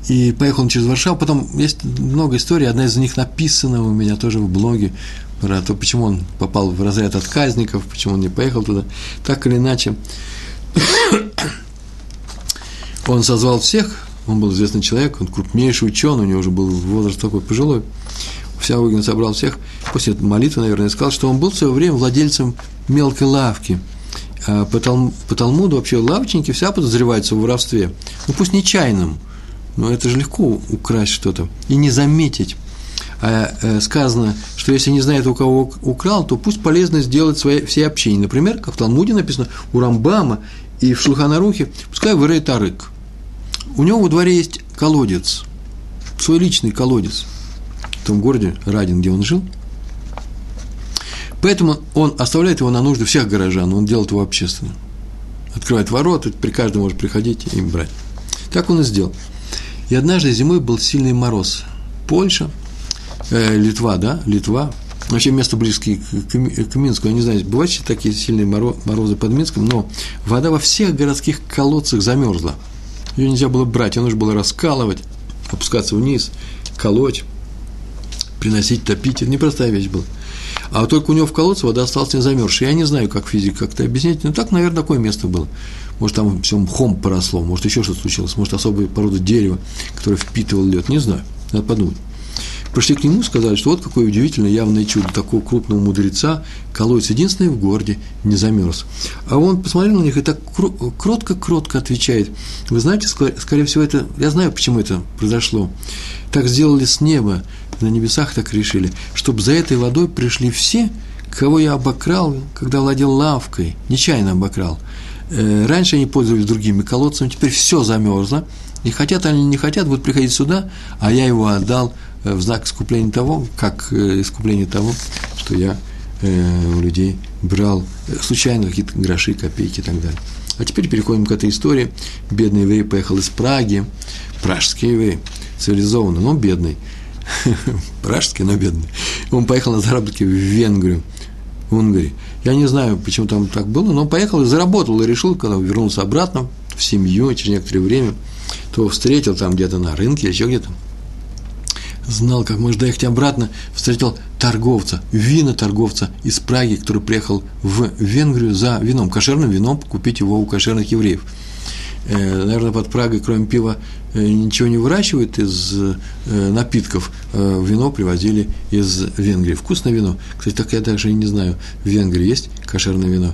И поехал он через Варшаву, потом есть много историй, одна из них написана у меня тоже в блоге, про то, почему он попал в разряд отказников, почему он не поехал туда, так или иначе. Он созвал всех, он был известный человек, он крупнейший ученый, у него уже был возраст такой пожилой, вся Угина собрал всех, после молитвы, наверное, сказал, что он был в свое время владельцем мелкой лавки. По Талмуду вообще лавочники всегда подозреваются в воровстве, ну пусть нечаянным, но это же легко украсть что-то и не заметить. А сказано, что если не знает, у кого украл, то пусть полезно сделать свои, все общине. Например, как в Талмуде написано, у Рамбама и в Шульхан Арухе, пускай выроет арык. У него во дворе есть колодец, свой личный колодец в том городе Радин, где он жил. Поэтому он оставляет его на нужды всех горожан, он делает его общественным. Открывает ворота, при каждом может приходить и брать. Так он и сделал. И однажды зимой был сильный мороз. Польша, э, Литва, да, Литва, вообще место близкое к, к Минску, я не знаю, бывают ли такие сильные морозы под Минском, но вода во всех городских колодцах замерзла. Ее нельзя было брать, ее нужно было раскалывать, опускаться вниз, колоть, приносить, топить. Это непростая вещь была. А только у него в колодце вода осталась не замерзшей. Я не знаю, как физик как-то объяснить, но так, наверное, такое место было. Может, там все мхом поросло, может, еще что-то случилось, может, особая порода дерева, которое впитывало лед, не знаю, надо подумать. Пришли к нему, сказали, что вот какое удивительное явное чудо такого крупного мудреца, колодец единственный в городе не замерз. А он посмотрел на них и так кротко-кротко отвечает. Вы знаете, скорее всего, это, я знаю, почему это произошло, так сделали с неба, на небесах так решили, чтобы за этой водой пришли все, кого я обокрал, когда владел лавкой, нечаянно обокрал. Раньше они пользовались другими колодцами, теперь все замерзло, и хотят они, не хотят, будут приходить сюда, а я его отдал в знак искупления того, как искупление того, что я у людей брал случайно какие-то гроши, копейки и так далее. А теперь переходим к этой истории. Бедный еврей поехал из Праги, пражский еврей, цивилизованный, но бедный, пражский, но бедный. Он поехал на заработки в Венгрию, в Унгарии. Я не знаю, почему там так было, но он поехал и заработал, и решил, когда вернулся обратно в семью через некоторое время, то встретил там где-то на рынке, еще где-то знал, как можно доехать обратно, встретил торговца, виноторговца из Праги, который приехал в Венгрию за вином, кошерным вином, купить его у кошерных евреев. Наверное, под Прагой, кроме пива, ничего не выращивают из напитков. Вино привозили из Венгрии. Вкусное вино. Кстати, так я даже и не знаю, в Венгрии есть кошерное вино.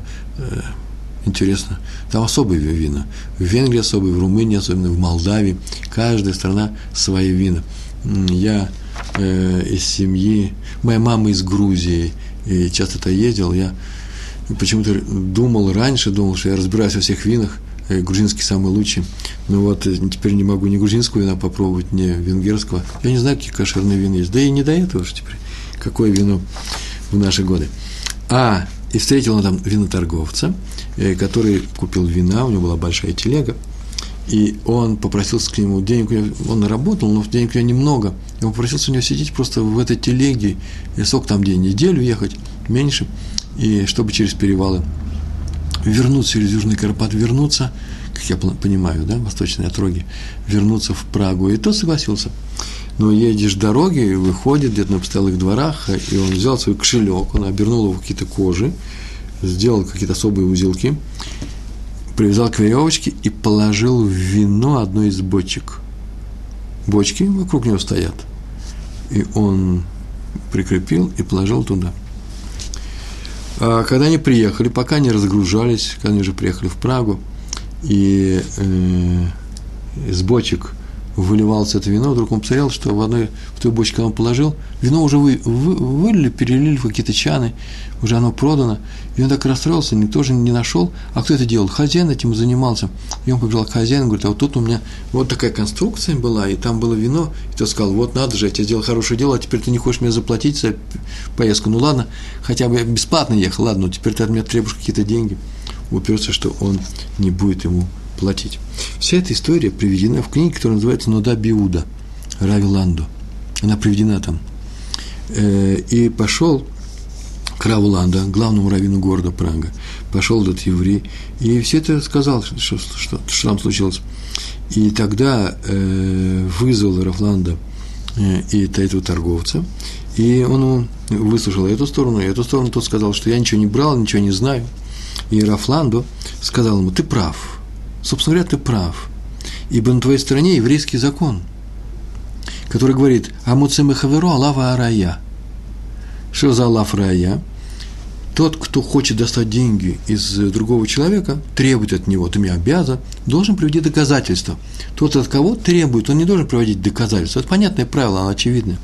Интересно. Там особые вина. В Венгрии особые, в Румынии особенно, в Молдавии. Каждая страна свои вина. Я из семьи... Моя мама из Грузии. И часто-то ездил. Я почему-то думал, раньше думал, что я разбираюсь во всех винах. Грузинский самый лучший. Ну вот, теперь не могу ни грузинского вина попробовать, ни венгерского. Я не знаю, какие кошерные вина есть. Да и не до этого же теперь. Какое вино в наши годы. А, и встретил он там виноторговца, который купил вина, у него была большая телега. И он попросился к нему денег, он работал, но денег у него немного. Он попросился у него сидеть просто в этой телеге, сколько там день, неделю ехать, меньше, и чтобы через перевалы вернуться, через Южный Карпат вернуться, как я понимаю, да, восточные отроги, вернуться в Прагу. И тот согласился. Но едешь дороги, выходит где-то на постоялых дворах, и он взял свой кошелек, он обернул его в какие-то кожи, сделал какие-то особые узелки, привязал к веревочке и положил в вино одну из бочек. Бочки вокруг него стоят. И он прикрепил и положил туда. А когда они приехали, пока они разгружались, когда они уже приехали в Прагу, и э, из бочек выливалось это вино, вдруг он посмотрел, что в одной, в той бочке он положил, вино уже вы, вы, вылили, перелили в какие-то чаны, уже оно продано, и он так расстроился, никто же не нашел, а кто это делал? Хозяин этим занимался, и он побежал к хозяину, говорит, а вот тут у меня вот такая конструкция была, и там было вино, и тот сказал, вот надо же, я тебе сделал хорошее дело, а теперь ты не хочешь мне заплатить за поездку, ну ладно, хотя бы я бесплатно ехал, ладно, но теперь ты от меня требуешь какие-то деньги, уперся, что он не будет ему платить. Вся эта история приведена в книге, которая называется «Нода бе-Йехуда» Равиланду. Она приведена там. И пошел к Равиланду, главному раввину города Прага, пошел этот еврей, и все это сказал, что, что, что, что там случилось. И тогда вызвал Равиланда и этого торговца, и он выслушал эту сторону, и эту сторону, тот сказал, что я ничего не брал, ничего не знаю. И Равиланду сказал ему, ты прав. Собственно говоря, ты прав, ибо на твоей стороне еврейский закон, который говорит «Амуцем и хаверо алава арая». Что за алав арая? Тот, кто хочет достать деньги из другого человека, требует от него, ты меня обязан, должен приводить доказательства. Тот, от кого требует, он не должен приводить доказательства. Это понятное правило, оно очевидное.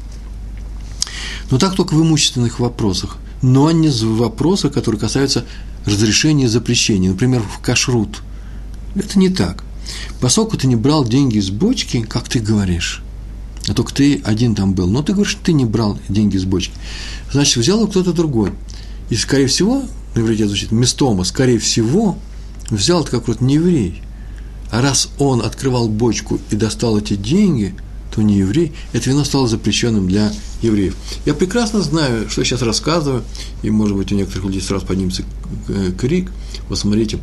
Но так только в имущественных вопросах, но не в вопросах, которые касаются разрешения и запрещения, например, в кашрут. Это не так. Поскольку ты не брал деньги из бочки, как ты говоришь, а только ты один там был, но ты говоришь, ты не брал деньги из бочки, значит, взял его кто-то другой. И, скорее всего, на иврите звучит «местома», скорее всего, взял это какой-то не еврей. А раз он открывал бочку и достал эти деньги, то не еврей, это вино стало запрещенным для евреев. Я прекрасно знаю, что я сейчас рассказываю, и, может быть, у некоторых людей сразу поднимется крик. Вот смотрите,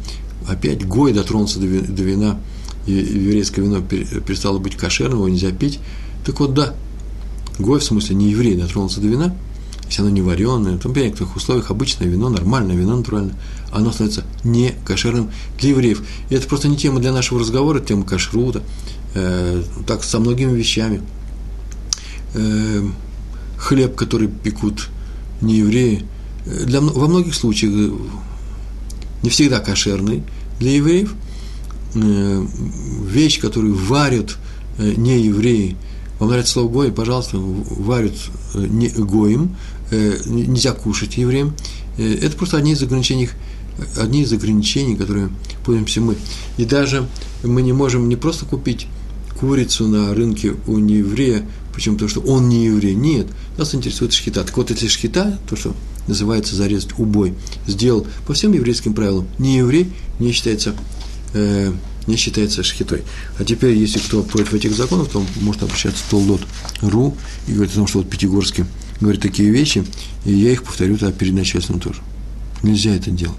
опять Гой дотронулся до вина, и еврейское вино перестало быть кошерным, его нельзя пить. Так вот, да, Гой, в смысле, не еврей, дотронулся до вина, если оно не вареное, там в некоторых условиях обычное вино, нормальное вино, натуральное, оно становится не кошерным для евреев. И это просто не тема для нашего разговора, это тема кашрута, э, так со многими вещами. Э, хлеб, который пекут не евреи, для, во многих случаях не всегда кошерный для евреев, э, вещь, которую варят э, не евреи, вам нравится слово «гой», пожалуйста, варят э, не гоем, э, нельзя кушать евреям, э, это просто одни из ограничений, одни из ограничений, которые пользуемся мы. И даже мы не можем не просто купить курицу на рынке у нееврея, почему? Потому что он не еврей. Нет, нас интересует шхита. Так вот, если шхита, то, что называется зарезать убой, сделал по всем еврейским правилам, не еврей не считается, э, не считается шхитой. А теперь, если кто против этих законов, то он может обращаться в Толдот точка ру и говорит о том, что вот Пятигорский говорит такие вещи, и я их повторю тогда перед начальством тоже. Нельзя это делать.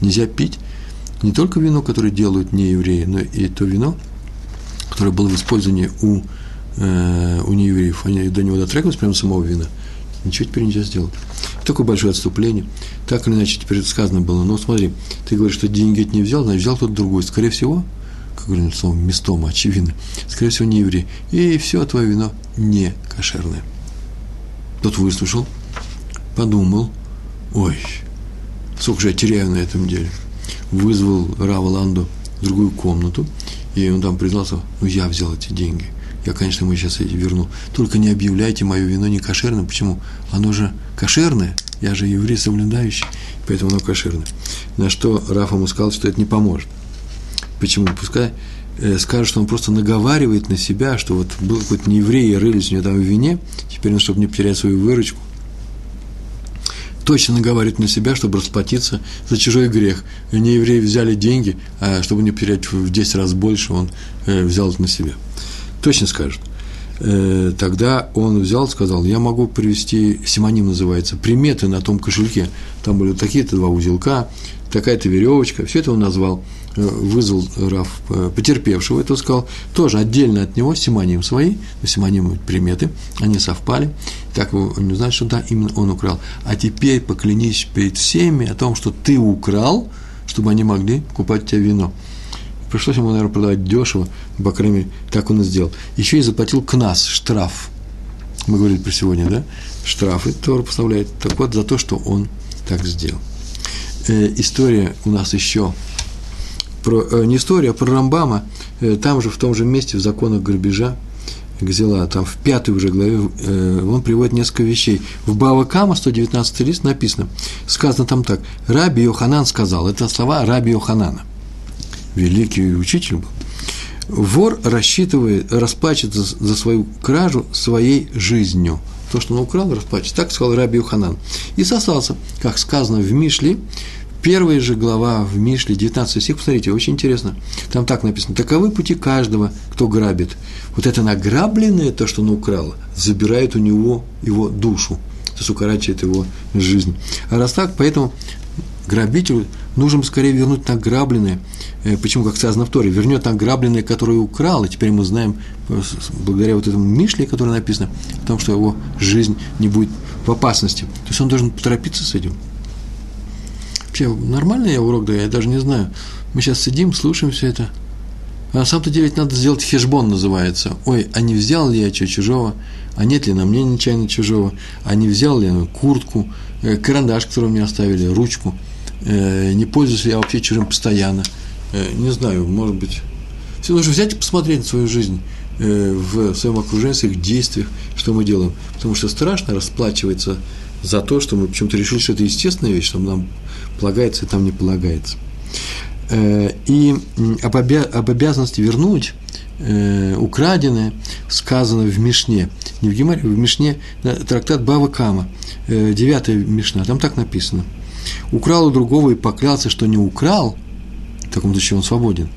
Нельзя пить не только вино, которое делают не евреи, но и то вино, которое было в использовании у э, у неевреев, они до него дотрагивались прямо самого вина, ничего теперь нельзя сделать. Такое большое отступление. Так или иначе, теперь сказано было. Но смотри, ты говоришь, что деньги ты не взял, значит, взял кто-то другой. Скорее всего, как говорится, словом местом, очевидно, скорее всего, не еврей. И все твое вино не кошерное. Тот выслушал, подумал, ой, сколько же я теряю на этом деле. Вызвал Равиланду в другую комнату, и он там признался, ну, я взял эти деньги. Я, конечно, ему сейчас эти верну. Только не объявляйте, мое вино не кошерное. Почему? Оно же кошерное. Я же еврей соблюдающий, поэтому оно кошерное. На что Раф ему сказал, что это не поможет. Почему? Пускай э, скажет, что он просто наговаривает на себя, что вот был какой-то нееврей, и рылись у него там в вине, теперь он, чтобы не потерять свою выручку, точно наговаривает на себя, чтобы расплатиться за чужой грех. И неевреи взяли деньги, а чтобы не потерять в десять раз больше, он э, взял это на себя. Точно скажет. Тогда он взял, сказал, я могу привести, симоним называется, приметы на том кошельке. Там были такие-то два узелка, такая-то веревочка. Все это он назвал, вызвал Раф потерпевшего, это сказал. Тоже отдельно от него симоним свои, симонимы приметы, они совпали. Так он не знает, что да, именно он украл. А теперь поклянись перед всеми о том, что ты украл, чтобы они могли покупать у тебя вино. Пришлось ему, наверное, продавать дешево, по крайней мере, так он и сделал. Еще и заплатил кнас, штраф. Мы говорили про сегодня, да? Штрафы Тора поставляет. Так вот, за то, что он так сделал. Э, история у нас еще про, э, не история, а про Рамбама. Э, там же, в том же месте, в законах грабежа, Гзела, там в пятой уже главе, э, он приводит несколько вещей. В Бава Кама, сто девятнадцатый лист, написано, сказано там так, Раби Йоханан сказал, это слова Раби Йоханана. Великий учитель был. Вор рассчитывает, расплачет за, за свою кражу своей жизнью. То, что он украл, расплачет. Так сказал Раби Йоханан. И сослался, как сказано в Мишле, первая же глава в Мишле, девятнадцатый стих, посмотрите, очень интересно. Там так написано. Таковы пути каждого, кто грабит. Вот это награбленное, то, что он украл, забирает у него его душу. То есть укорачивает его жизнь. А раз так, поэтому грабителю нужно скорее вернуть награбленное. Почему, как сказано в Торе, вернет награбленное, которое украл. И теперь мы знаем, благодаря вот этому Мишле, которое написано, о том, что его жизнь не будет в опасности. То есть он должен поторопиться с этим. Вообще, нормально я урок, да, я даже не знаю. Мы сейчас сидим, слушаем все это. А на самом-то деле надо сделать хешбон, называется. Ой, а не взял ли я чего чужого? А нет ли на мне нечаянно чужого? А не взял ли я куртку, карандаш, который мне оставили, ручку? Не пользуюсь ли я вообще чужим постоянно, не знаю, может быть. Все нужно взять и посмотреть на свою жизнь в своем окружении, в своих действиях, что мы делаем. Потому что страшно расплачиваться за то, что мы почему-то решили, что это естественная вещь, что нам полагается и там не полагается. И об, обя- об обязанности вернуть украденное сказано в Мишне. Не в Гемаре, в Мишне, трактат Бава Кама, девятая Мишна, там так написано. Украл у другого и поклялся, что не украл, в таком случае он свободен,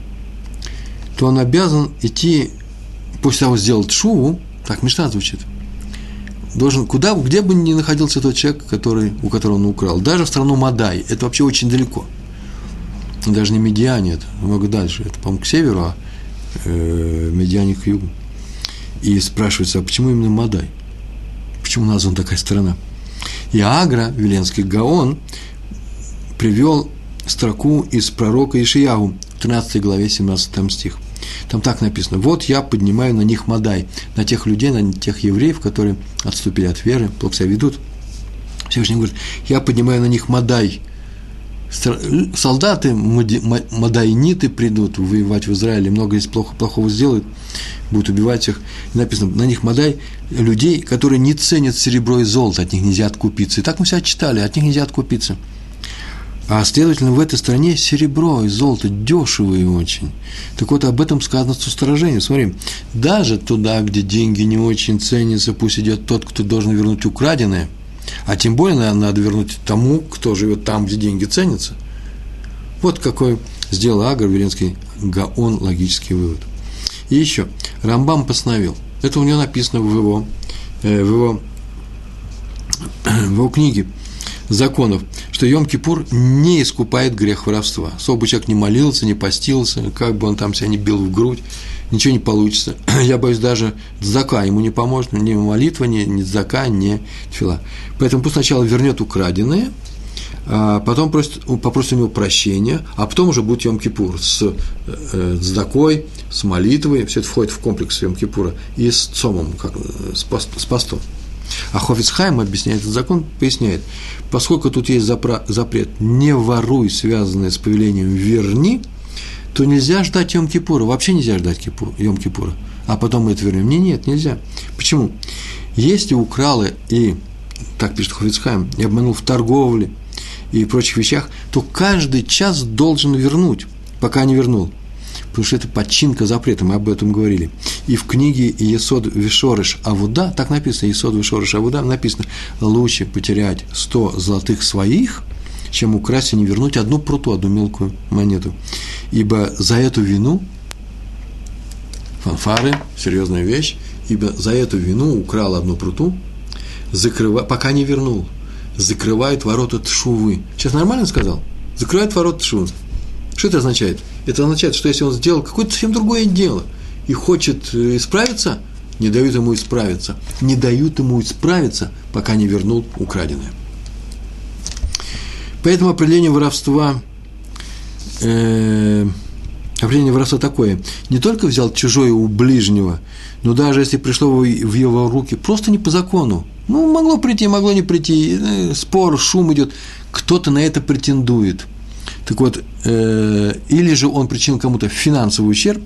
то он обязан идти, после того, сделал тшуву, так Мишна звучит, должен, куда, где бы ни находился тот человек, который, у которого он украл, даже в страну Мадай, это вообще очень далеко, даже не Медиане, это много дальше, это, по-моему, к северу, а э, Медиане к югу. И спрашивается, а почему именно Мадай? Почему названа такая страна? И а-Гра, Виленский Гаон, привел строку из пророка Ишияу, тринадцатой главе, семнадцатый стих. Там так написано. «Вот я поднимаю на них Мадай, на тех людей, на тех евреев, которые отступили от веры, плохо себя ведут». Всевышний говорит, я поднимаю на них Мадай. Солдаты, мадайниты придут воевать в Израиле, много здесь плохо, плохого сделают, будут убивать их. И написано, на них мадай людей, которые не ценят серебро и золото, от них нельзя откупиться. И так мы себя читали, от них нельзя откупиться. А, следовательно, в этой стране серебро и золото дешевые очень. Так вот, об этом сказано с усторожением. Смотри, даже туда, где деньги не очень ценятся, пусть идет тот, кто должен вернуть украденное, а тем более, наверное, надо вернуть тому, кто живет там, где деньги ценятся. Вот какой сделал а-Гра, Виленский Гаон, логический вывод. И еще, Рамбам постановил, это у него написано в его, э, в его, в его книге, законов, что Йом-Кипур не искупает грех воровства. Сколько бы человек не молился, не постился, как бы он там себя не бил в грудь, ничего не получится. Я боюсь, даже дзака ему не поможет, ни молитва, ни, ни дзака, ни тфила. Поэтому пусть сначала вернет украденное, а потом просит, попросит у него прощения, а потом уже будет Йом-Кипур с дзакой, с молитвой, все это входит в комплекс Йом-Кипура, и с цомом, как, с, пост, с постом. А Хофец Хаим объясняет этот закон, поясняет, поскольку тут есть запра- запрет «не воруй», связанный с повелением «верни», то нельзя ждать Йом-Кипура, вообще нельзя ждать кипу- Йом-Кипура, а потом мы это вернем. Не, нет, нельзя. Почему? Если украла и, так пишет Хофец Хаим, и обманул в торговле и прочих вещах, то каждый час должен вернуть, пока не вернул, потому что это подчинка запрета, мы об этом говорили. И в книге «Есод Вишорыш Авуда», так написано, «Есод Вишорыш Авуда», написано, лучше потерять сто золотых своих, чем украсть и не вернуть одну пруту, одну мелкую монету. Ибо за эту вину, фанфары, серьезная вещь, ибо за эту вину украл одну пруту, закрыва, пока не вернул, закрывает ворота тшувы. Сейчас нормально сказал? Закрывает ворота тшувы. Что это означает? Это означает, что если он сделал какое-то совсем другое дело и хочет исправиться, не дают ему исправиться. Не дают ему исправиться, пока не вернул украденное. Поэтому определение воровства, э, определение воровства такое. Не только взял чужое у ближнего, но даже если пришло в его руки, просто не по закону. Ну, могло прийти, могло не прийти, спор, шум идет, кто-то на это претендует. Так вот, э, или же он причинил кому-то финансовый ущерб,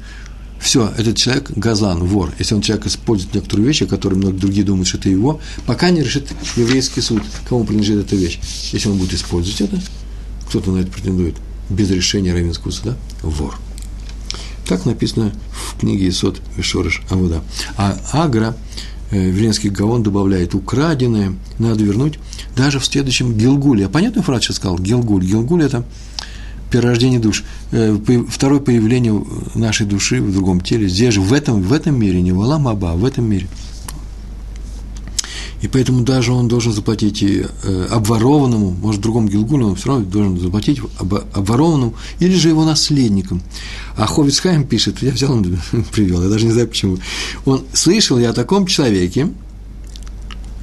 все, этот человек газан, вор. Если он человек использует некоторые вещи, которые многие другие думают, что это его, пока не решит еврейский суд, кому принадлежит эта вещь. Если он будет использовать это, кто-то на это претендует, без решения раввинского суда, вор. Так написано в книге «Есод Вишорыш Авуда». А а-Гра, э, Виленский Гаон, добавляет украденное, надо вернуть даже в следующем гилгуле. А понятно, Фрат сейчас сказал, гилгуль, гилгуль – это перерождение душ, второе появление нашей души в другом теле, здесь же, в этом, в этом мире, не в Алам Аба, в этом мире. И поэтому даже он должен заплатить и обворованному, может, другому гилгулю, он все равно должен заплатить обворованному или же его наследникам. А Хофец Хаим пишет, я взял, он привел, я даже не знаю, почему. Он слышал, я о таком человеке,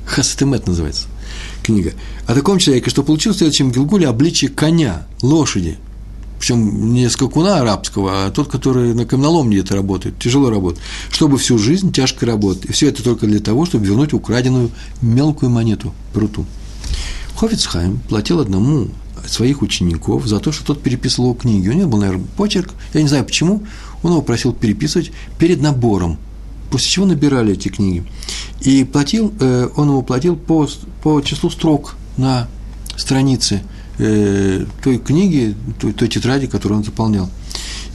Хасатемет называется книга, о таком человеке, что получил в следующем гилгуле обличие коня, лошади, причем не скакуна арабского, а тот, который на каменоломне где-то работает, тяжело работает, чтобы всю жизнь тяжко работать. И все это только для того, чтобы вернуть украденную мелкую монету, пруту. Хофец Хаим платил одному своих учеников за то, что тот переписывал его книги. У него был, наверное, почерк, я не знаю почему, он его просил переписывать перед набором, после чего набирали эти книги. И платил, э, он его платил по, по числу строк на странице той книги, той, той тетради, которую он заполнял.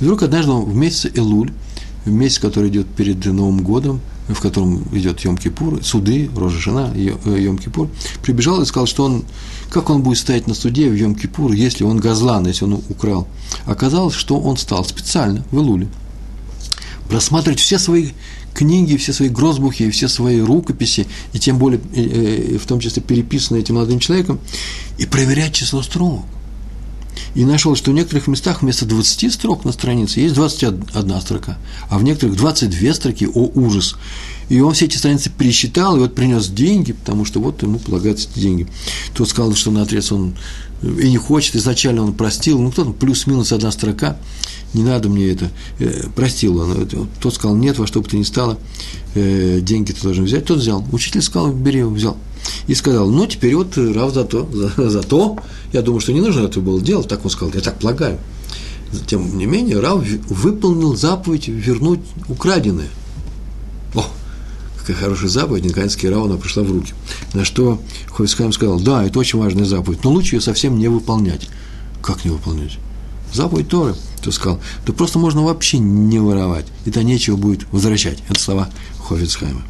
И вдруг однажды в месяце Элуль, в месяц, который идет перед Новым годом, в котором идет Йом-Кипур, суды, Рожа Шана, Йом-Кипур, прибежал и сказал, что он, как он будет стоять на суде в Йом-Кипур, если он газлан, если он украл. Оказалось, что он стал специально в Элуле просматривать все свои книги, все свои грозбухи, все свои рукописи, и тем более, в том числе, переписанные этим молодым человеком, и проверять число строк. И нашел, что в некоторых местах вместо двадцати строк на странице есть двадцать одна строка, а в некоторых двадцать две строки, о ужас. И он все эти страницы пересчитал, и вот принес деньги, потому что вот ему полагаются эти деньги. Тот сказал, что наотрез он и не хочет, изначально он простил, ну, кто-то плюс-минус одна строка, не надо мне это, э, простил он. Тот сказал, нет, во что бы то ни стало, э, деньги ты должен взять, тот взял. Учитель сказал, бери его, взял. И сказал, ну, теперь вот Рав за то, за, за то, я думаю, что не нужно это было делать, так он сказал, я так полагаю. Тем не менее, Рав выполнил заповедь вернуть украденное. О, какая хорошая заповедь, наконец-то Рав она пришла в руки. На что Хофец Хаим сказал, да, это очень важная заповедь, но лучше ее совсем не выполнять. Как не выполнять? Заповедь Торы, кто сказал, да просто можно вообще не воровать, и то нечего будет возвращать. Это слова Хофец Хаима.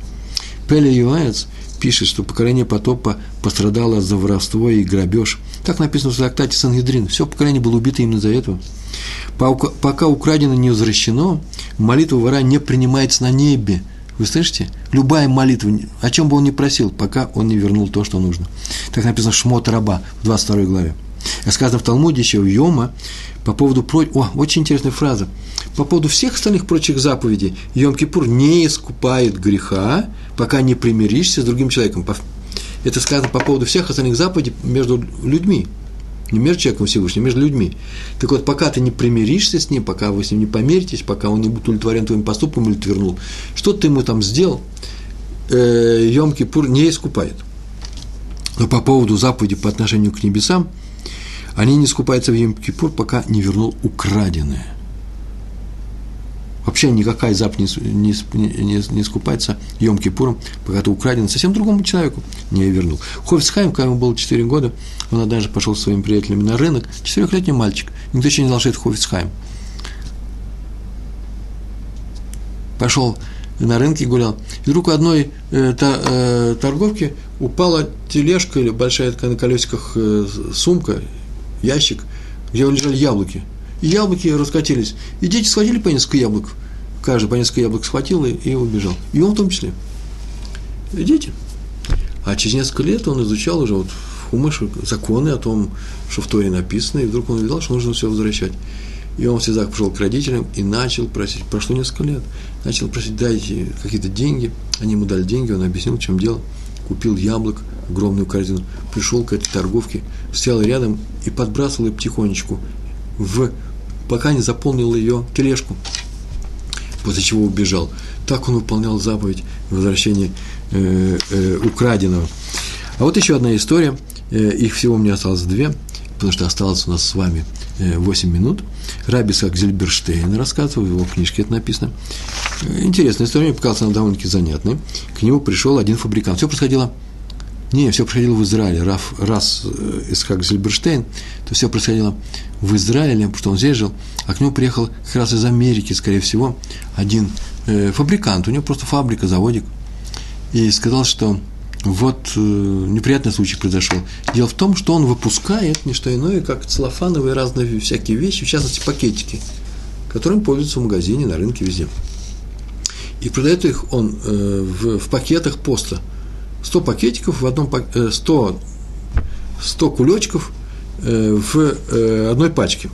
Пелли Юаец пишет, что поколение потопа пострадало за воровство и грабеж. Так написано в трактате Сангедрин. Все поколение было убито именно за этого. Пока украдено не возвращено, молитва вора не принимается на небе, Вы слышите? Любая молитва, о чем бы он ни просил, пока он не вернул то, что нужно. Так написано в Шмот Раба, в двадцать второй главе. А сказано в Талмуде еще, в Йома, по поводу... Про... О, очень интересная фраза. По поводу всех остальных прочих заповедей. Йом-Кипур не искупает греха, пока не примиришься с другим человеком. Это сказано по поводу всех остальных заповедей между людьми. Не между человеком Всевышним, а между людьми. Так вот, пока ты не примиришься с ним, пока вы с ним не помиритесь, пока он не будет удовлетворен твоим поступком или отвернул, что ты ему там сделал, Йом-Кипур не искупает. Но по поводу заповедей по отношению к небесам, они не искупаются в Йом-Кипур, пока не вернул украденное. Вообще никакая заповедь не, не, не, не искупается Йом-Кипуром, пока ты украден совсем другому человеку, не вернул. Хофец Хаим, когда ему было четыре года, он однажды пошел со своими приятелями на рынок, четырехлетний мальчик, никто еще не знал, что это Хофец Хаим. Пошел на рынке гулял, и вдруг у одной э, та, э, торговки упала тележка или большая такая на колесиках э, сумка, ящик, где лежали яблоки. И яблоки раскатились. И дети схватили по несколько яблок. Каждый по несколько яблок схватил и, и убежал. И он в том числе. И дети. А через несколько лет он изучал уже вот в Хумаше законы о том, что в Торе написано, и вдруг он увидел, что нужно все возвращать. И он в слезах пошел к родителям и начал просить. Прошло несколько лет. Начал просить, дайте какие-то деньги. Они ему дали деньги, он объяснил, в чем дело. Купил яблок, огромную корзину. Пришел к этой торговке, стоял рядом и подбрасывал ее потихонечку в... пока не заполнил ее тележку, после чего убежал. Так он выполнял заповедь возвращения э, э, украденного. А вот еще одна история. Э, их всего мне осталось две, потому что осталось у нас с вами э, восемь минут. Раби Ицхак Зильберштейн рассказывал, в его книжке это написано. Интересная история, мне показалась она довольно-таки занятной. К нему пришел один фабрикант. Все происходило... Не, все происходило в Израиле. Раф, раз Ицхак Зильберштейн, то все происходило в Израиле, потому что он здесь жил, а к нему приехал как раз из Америки, скорее всего, один э, фабрикант, у него просто фабрика, заводик, и сказал, что вот э, неприятный случай произошел. Дело в том, что он выпускает не что иное, как целлофановые разные всякие вещи, в частности, пакетики, которыми пользуются в магазине, на рынке, везде. И продает их он э, в, в пакетах поста. сто пакетиков в одном пакете, сто кулечков в одной пачке.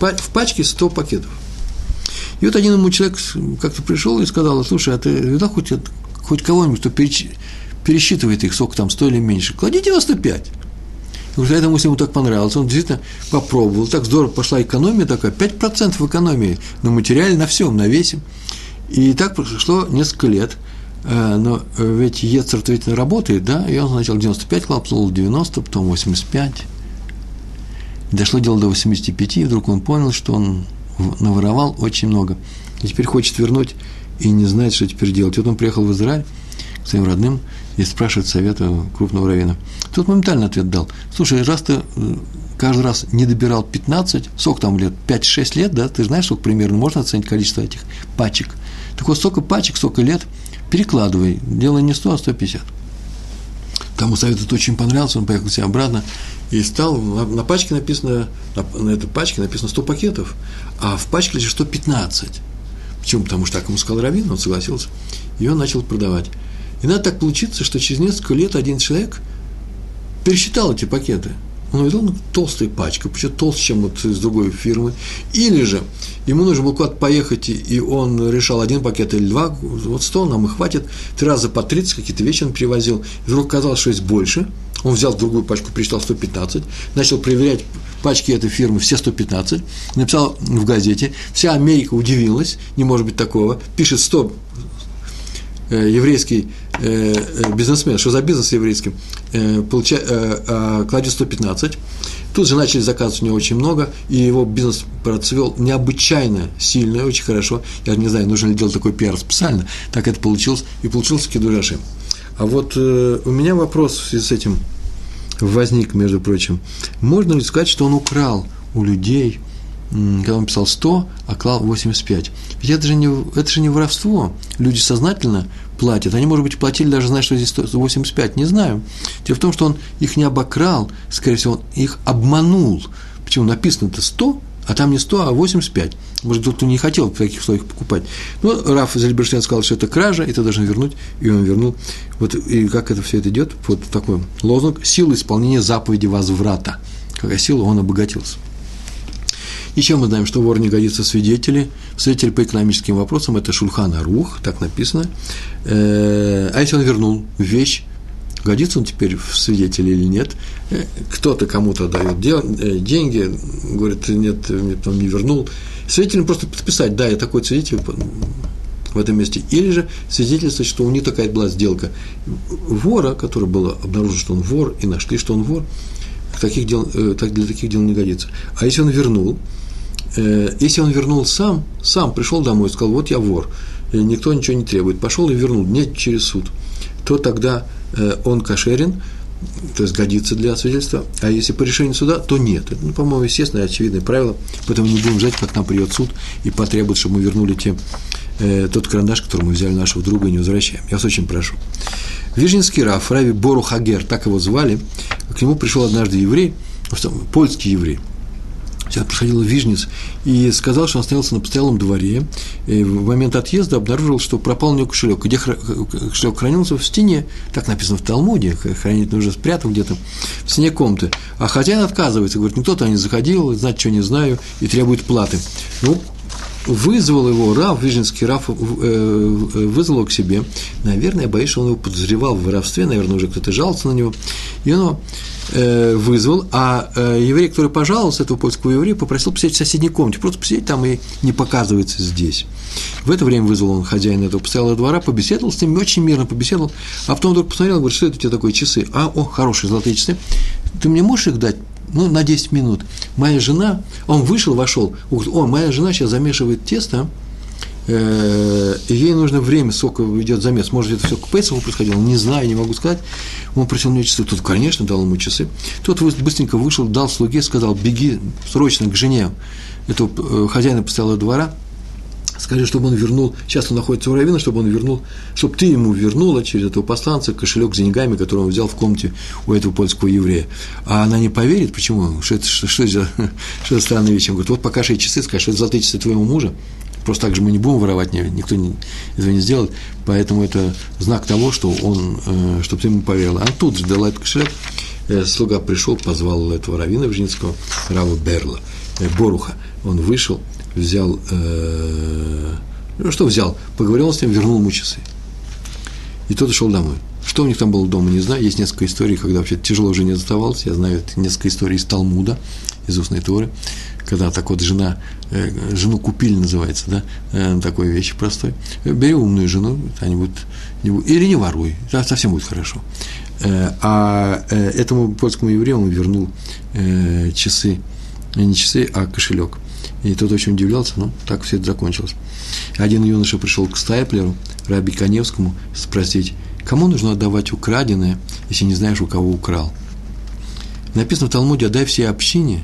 В пачке сто пакетов. И вот один ему человек как-то пришел и сказал: слушай, а ты видал хоть, хоть кого-нибудь, кто пересчитывает их, сколько там сто или меньше? Клади девяносто пять. И вот эта мысль ему так понравилась, он действительно попробовал. Так здорово пошла экономия такая, пять процентов экономии на материале, на всем, на весе. И так прошло несколько лет. Но ведь Ецер действительно работает, да, и он сначала девяносто пять клал, потом девяносто, потом восемьдесят пять. Дошло дело до восемьдесят пять, и вдруг он понял, что он наворовал очень много. И теперь хочет вернуть, и не знает, что теперь делать. Вот он приехал в Израиль к своим родным и спрашивает совета крупного раввина. Тот моментально ответ дал. Слушай, раз ты каждый раз не добирал пятнадцать, сколько там лет, пять-шесть лет, да, ты знаешь, сколько примерно можно оценить количество этих пачек. Так вот, столько пачек, столько лет, перекладывай, делай не сто, а сто пятьдесят. Тому совет это очень понравился, он поехал себе обратно и стал, на, на пачке написано, на, на этой пачке написано сто пакетов, а в пачке лежит сто пятнадцать. Почему? Потому что так ему сказал раввин, он согласился, и он начал продавать. И надо так получиться, что через несколько лет один человек пересчитал эти пакеты. Он увидел, ну, толстая пачка, причем толще, чем вот из другой фирмы. Или же ему нужно было куда-то поехать, и он решал один пакет или два, вот сто, нам и хватит. Три раза по тридцать какие-то вещи он перевозил. И вдруг оказалось, что есть больше. Он взял другую пачку, пересчитал сто пятнадцать, начал проверять пачки этой фирмы, все сто пятнадцать, написал в газете. Вся Америка удивилась, не может быть такого. Пишет сто э, еврейский э, бизнесмен, что за бизнес еврейский? Получа... кладет сто пятнадцать. Тут же начали заказывать у него очень много, и его бизнес процвел необычайно сильно, очень хорошо. Я не знаю, нужно ли делать такой пиар специально, так это получилось, и получился кидураши. А вот э, у меня вопрос в связи с этим возник, между прочим. Можно ли сказать, что он украл у людей, когда он писал сто, а клал восемьдесят пять? Ведь это же не, это же не воровство. Люди сознательно платят. Они, может быть, платили, даже зная, что здесь восемьдесят пять, не знаю. Дело в том, что он их не обокрал, скорее всего, он их обманул. Почему? Написано-то сто, а там не сто, а восемьдесят пять. Может, кто-то не хотел в таких условиях покупать. Но Раф Зельберштейн сказал, что это кража, и ты должен вернуть, и он вернул. Вот и как это все это идет, вот такой лозунг: сила исполнения заповеди возврата. Какая сила, он обогатился. Еще мы знаем, что вор не годится свидетели. Свидетель по экономическим вопросам – это Шульхан Арух, так написано. А если он вернул вещь, годится он теперь в свидетеле или нет? Кто-то кому-то дает деньги, говорит, нет, он не вернул. Свидетелем просто подписать, да, я такой свидетель в этом месте. Или же свидетельствовать, что у них такая была сделка вора, который был обнаружен, что он вор, и нашли, что он вор. Таких дел, так, для таких дел не годится. А если он вернул, если он вернул сам, сам пришел домой и сказал, вот я вор, никто ничего не требует, пошел и вернул, не через суд, то тогда он кошерен, то есть годится для свидетельства, а если по решению суда, то нет. Это, ну, по-моему, естественное и очевидное правило, поэтому не будем ждать, как нам придет суд и потребует, чтобы мы вернули те, э, тот карандаш, который мы взяли нашего друга и не возвращаем. Я вас очень прошу. Вижнинский Раф, Раби Бору Хагер, так его звали, к нему пришел однажды еврей, польский еврей, сейчас проходил Вижниц, и сказал, что он остановился на постоялом дворе, и в момент отъезда обнаружил, что пропал у него кошелек. Где кошелек хранился? В стене, так написано в Талмуде, хранить нужно спрятал где-то, в стене комнаты. А хозяин отказывается, говорит, никто туда не заходил, знать что не знаю, и требует платы. Ну, вызвал его Раф, Виженский Раф вызвал его к себе. Наверное, я боюсь, что он его подозревал в воровстве, наверное, уже кто-то жаловался на него. И он его вызвал, а еврей, который пожаловался, этого польского еврея, попросил посидеть в соседней комнате, просто посидеть там и не показывается здесь. В это время вызвал он хозяина этого постоялого двора, побеседовал с ним, очень мирно побеседовал, а потом вдруг посмотрел, говорит, что это у тебя такое, часы? А, о, хорошие золотые часы. Ты мне можешь их дать? Ну, на десять минут. Моя жена, он вышел, вошел, говорит, о, моя жена сейчас замешивает тесто, э, и ей нужно время, сколько идет замес. Может, это все к Пейсову происходило, не знаю, не могу сказать. Он просил мне часы, тот, конечно, дал ему часы. Тот быстренько вышел, дал слуге, сказал, беги срочно к жене этого хозяина постоялого двора, скажи, чтобы он вернул, сейчас он находится у раввина, чтобы он вернул, чтобы ты ему вернула через этого посланца кошелек с деньгами, который он взял в комнате у этого польского еврея. А она не поверит, почему, что это, что, что, за, что за странная вещь. Он говорит, вот пока шесть часы, скажешь, это золотые часы твоего мужа, просто так же мы не будем воровать, никто не, этого не сделает, поэтому это знак того, что он, э, чтобы ты ему поверила. А тут же дала этот кошелек, э, слуга пришел, позвал этого раввина вижницкого, Рава Берла, э, Боруха, он вышел, взял, э, ну, что взял, поговорил с ним, вернул ему часы. И тот ушел домой. Что у них там было дома, не знаю. Есть несколько историй, когда вообще тяжело жене оставалось. Я знаю несколько историй из Талмуда, из устной Торы, когда так вот жена, э, жену купили, называется, да, э, такой вещи простой. Бери умную жену, они будут, не будут, или не воруй, совсем будет хорошо. Э, а этому польскому еврею он вернул э, часы, не часы, а кошелек. И тот очень удивлялся, но так все это закончилось. Один юноша пришел к Стайплеру, Раби Каневскому, спросить, кому нужно отдавать украденное, если не знаешь, у кого украл. Написано в Талмуде, отдай всей общине,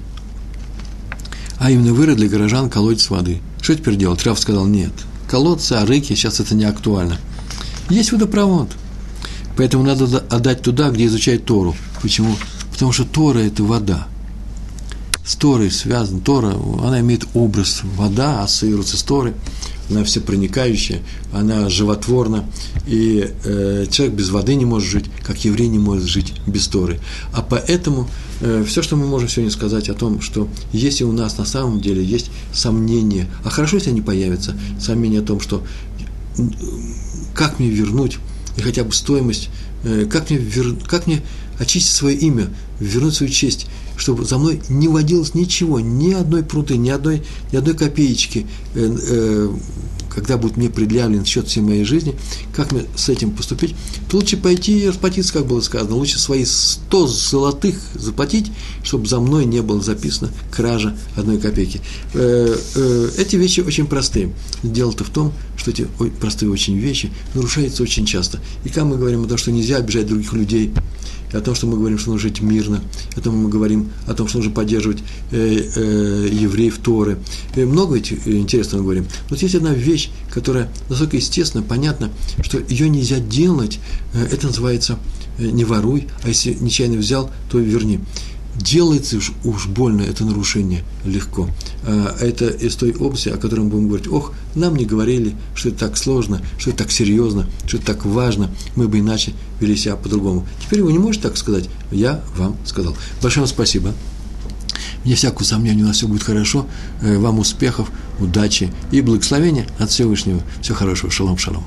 а именно вырой для горожан колодец воды. Что теперь делать? Рав сказал, нет, колодцы, арыки, сейчас это не актуально. Есть водопровод, поэтому надо отдать туда, где изучают Тору. Почему? Потому что Тора – это вода. С Торой связана, Тора, она имеет образ вода, ассоциируется с Торой, она всепроникающая, она животворна, и э, человек без воды не может жить, как еврей не может жить без Торы. А поэтому э, все, что мы можем сегодня сказать о том, что если у нас на самом деле есть сомнения, а хорошо, если они появятся, сомнения о том, что как мне вернуть, и хотя бы стоимость, э, как, мне вер... как мне очистить свое имя, вернуть свою честь, чтобы за мной не водилось ничего, ни одной пруты, ни одной, ни одной копеечки, э, э, когда будет мне предъявлен счет всей моей жизни, как мне с этим поступить, то лучше пойти и расплатиться, как было сказано, лучше свои сто золотых заплатить, чтобы за мной не было записано кража одной копейки. Э, э, эти вещи очень простые. Дело-то в том, что эти простые очень вещи нарушаются очень часто. И когда мы говорим о том, что нельзя обижать других людей, о том, что мы говорим, что нужно жить мирно, о том мы говорим, о том, что нужно поддерживать э, э, евреев Торы. И много интересного мы говорим. Вот есть одна вещь, которая настолько естественно, понятна, что ее нельзя делать, это называется не воруй, а если нечаянно взял, то верни. делается уж, уж больно это нарушение легко. Это из той области, о которой мы будем говорить: ох, нам не говорили, что это так сложно, что это так серьезно, что это так важно, мы бы иначе вели себя по-другому. Теперь вы не можете так сказать, я вам сказал. Большое вам спасибо. Вне всякого сомнения, у нас все будет хорошо. Вам успехов, удачи и благословения от Всевышнего. Всего хорошего. Шалом, шалом.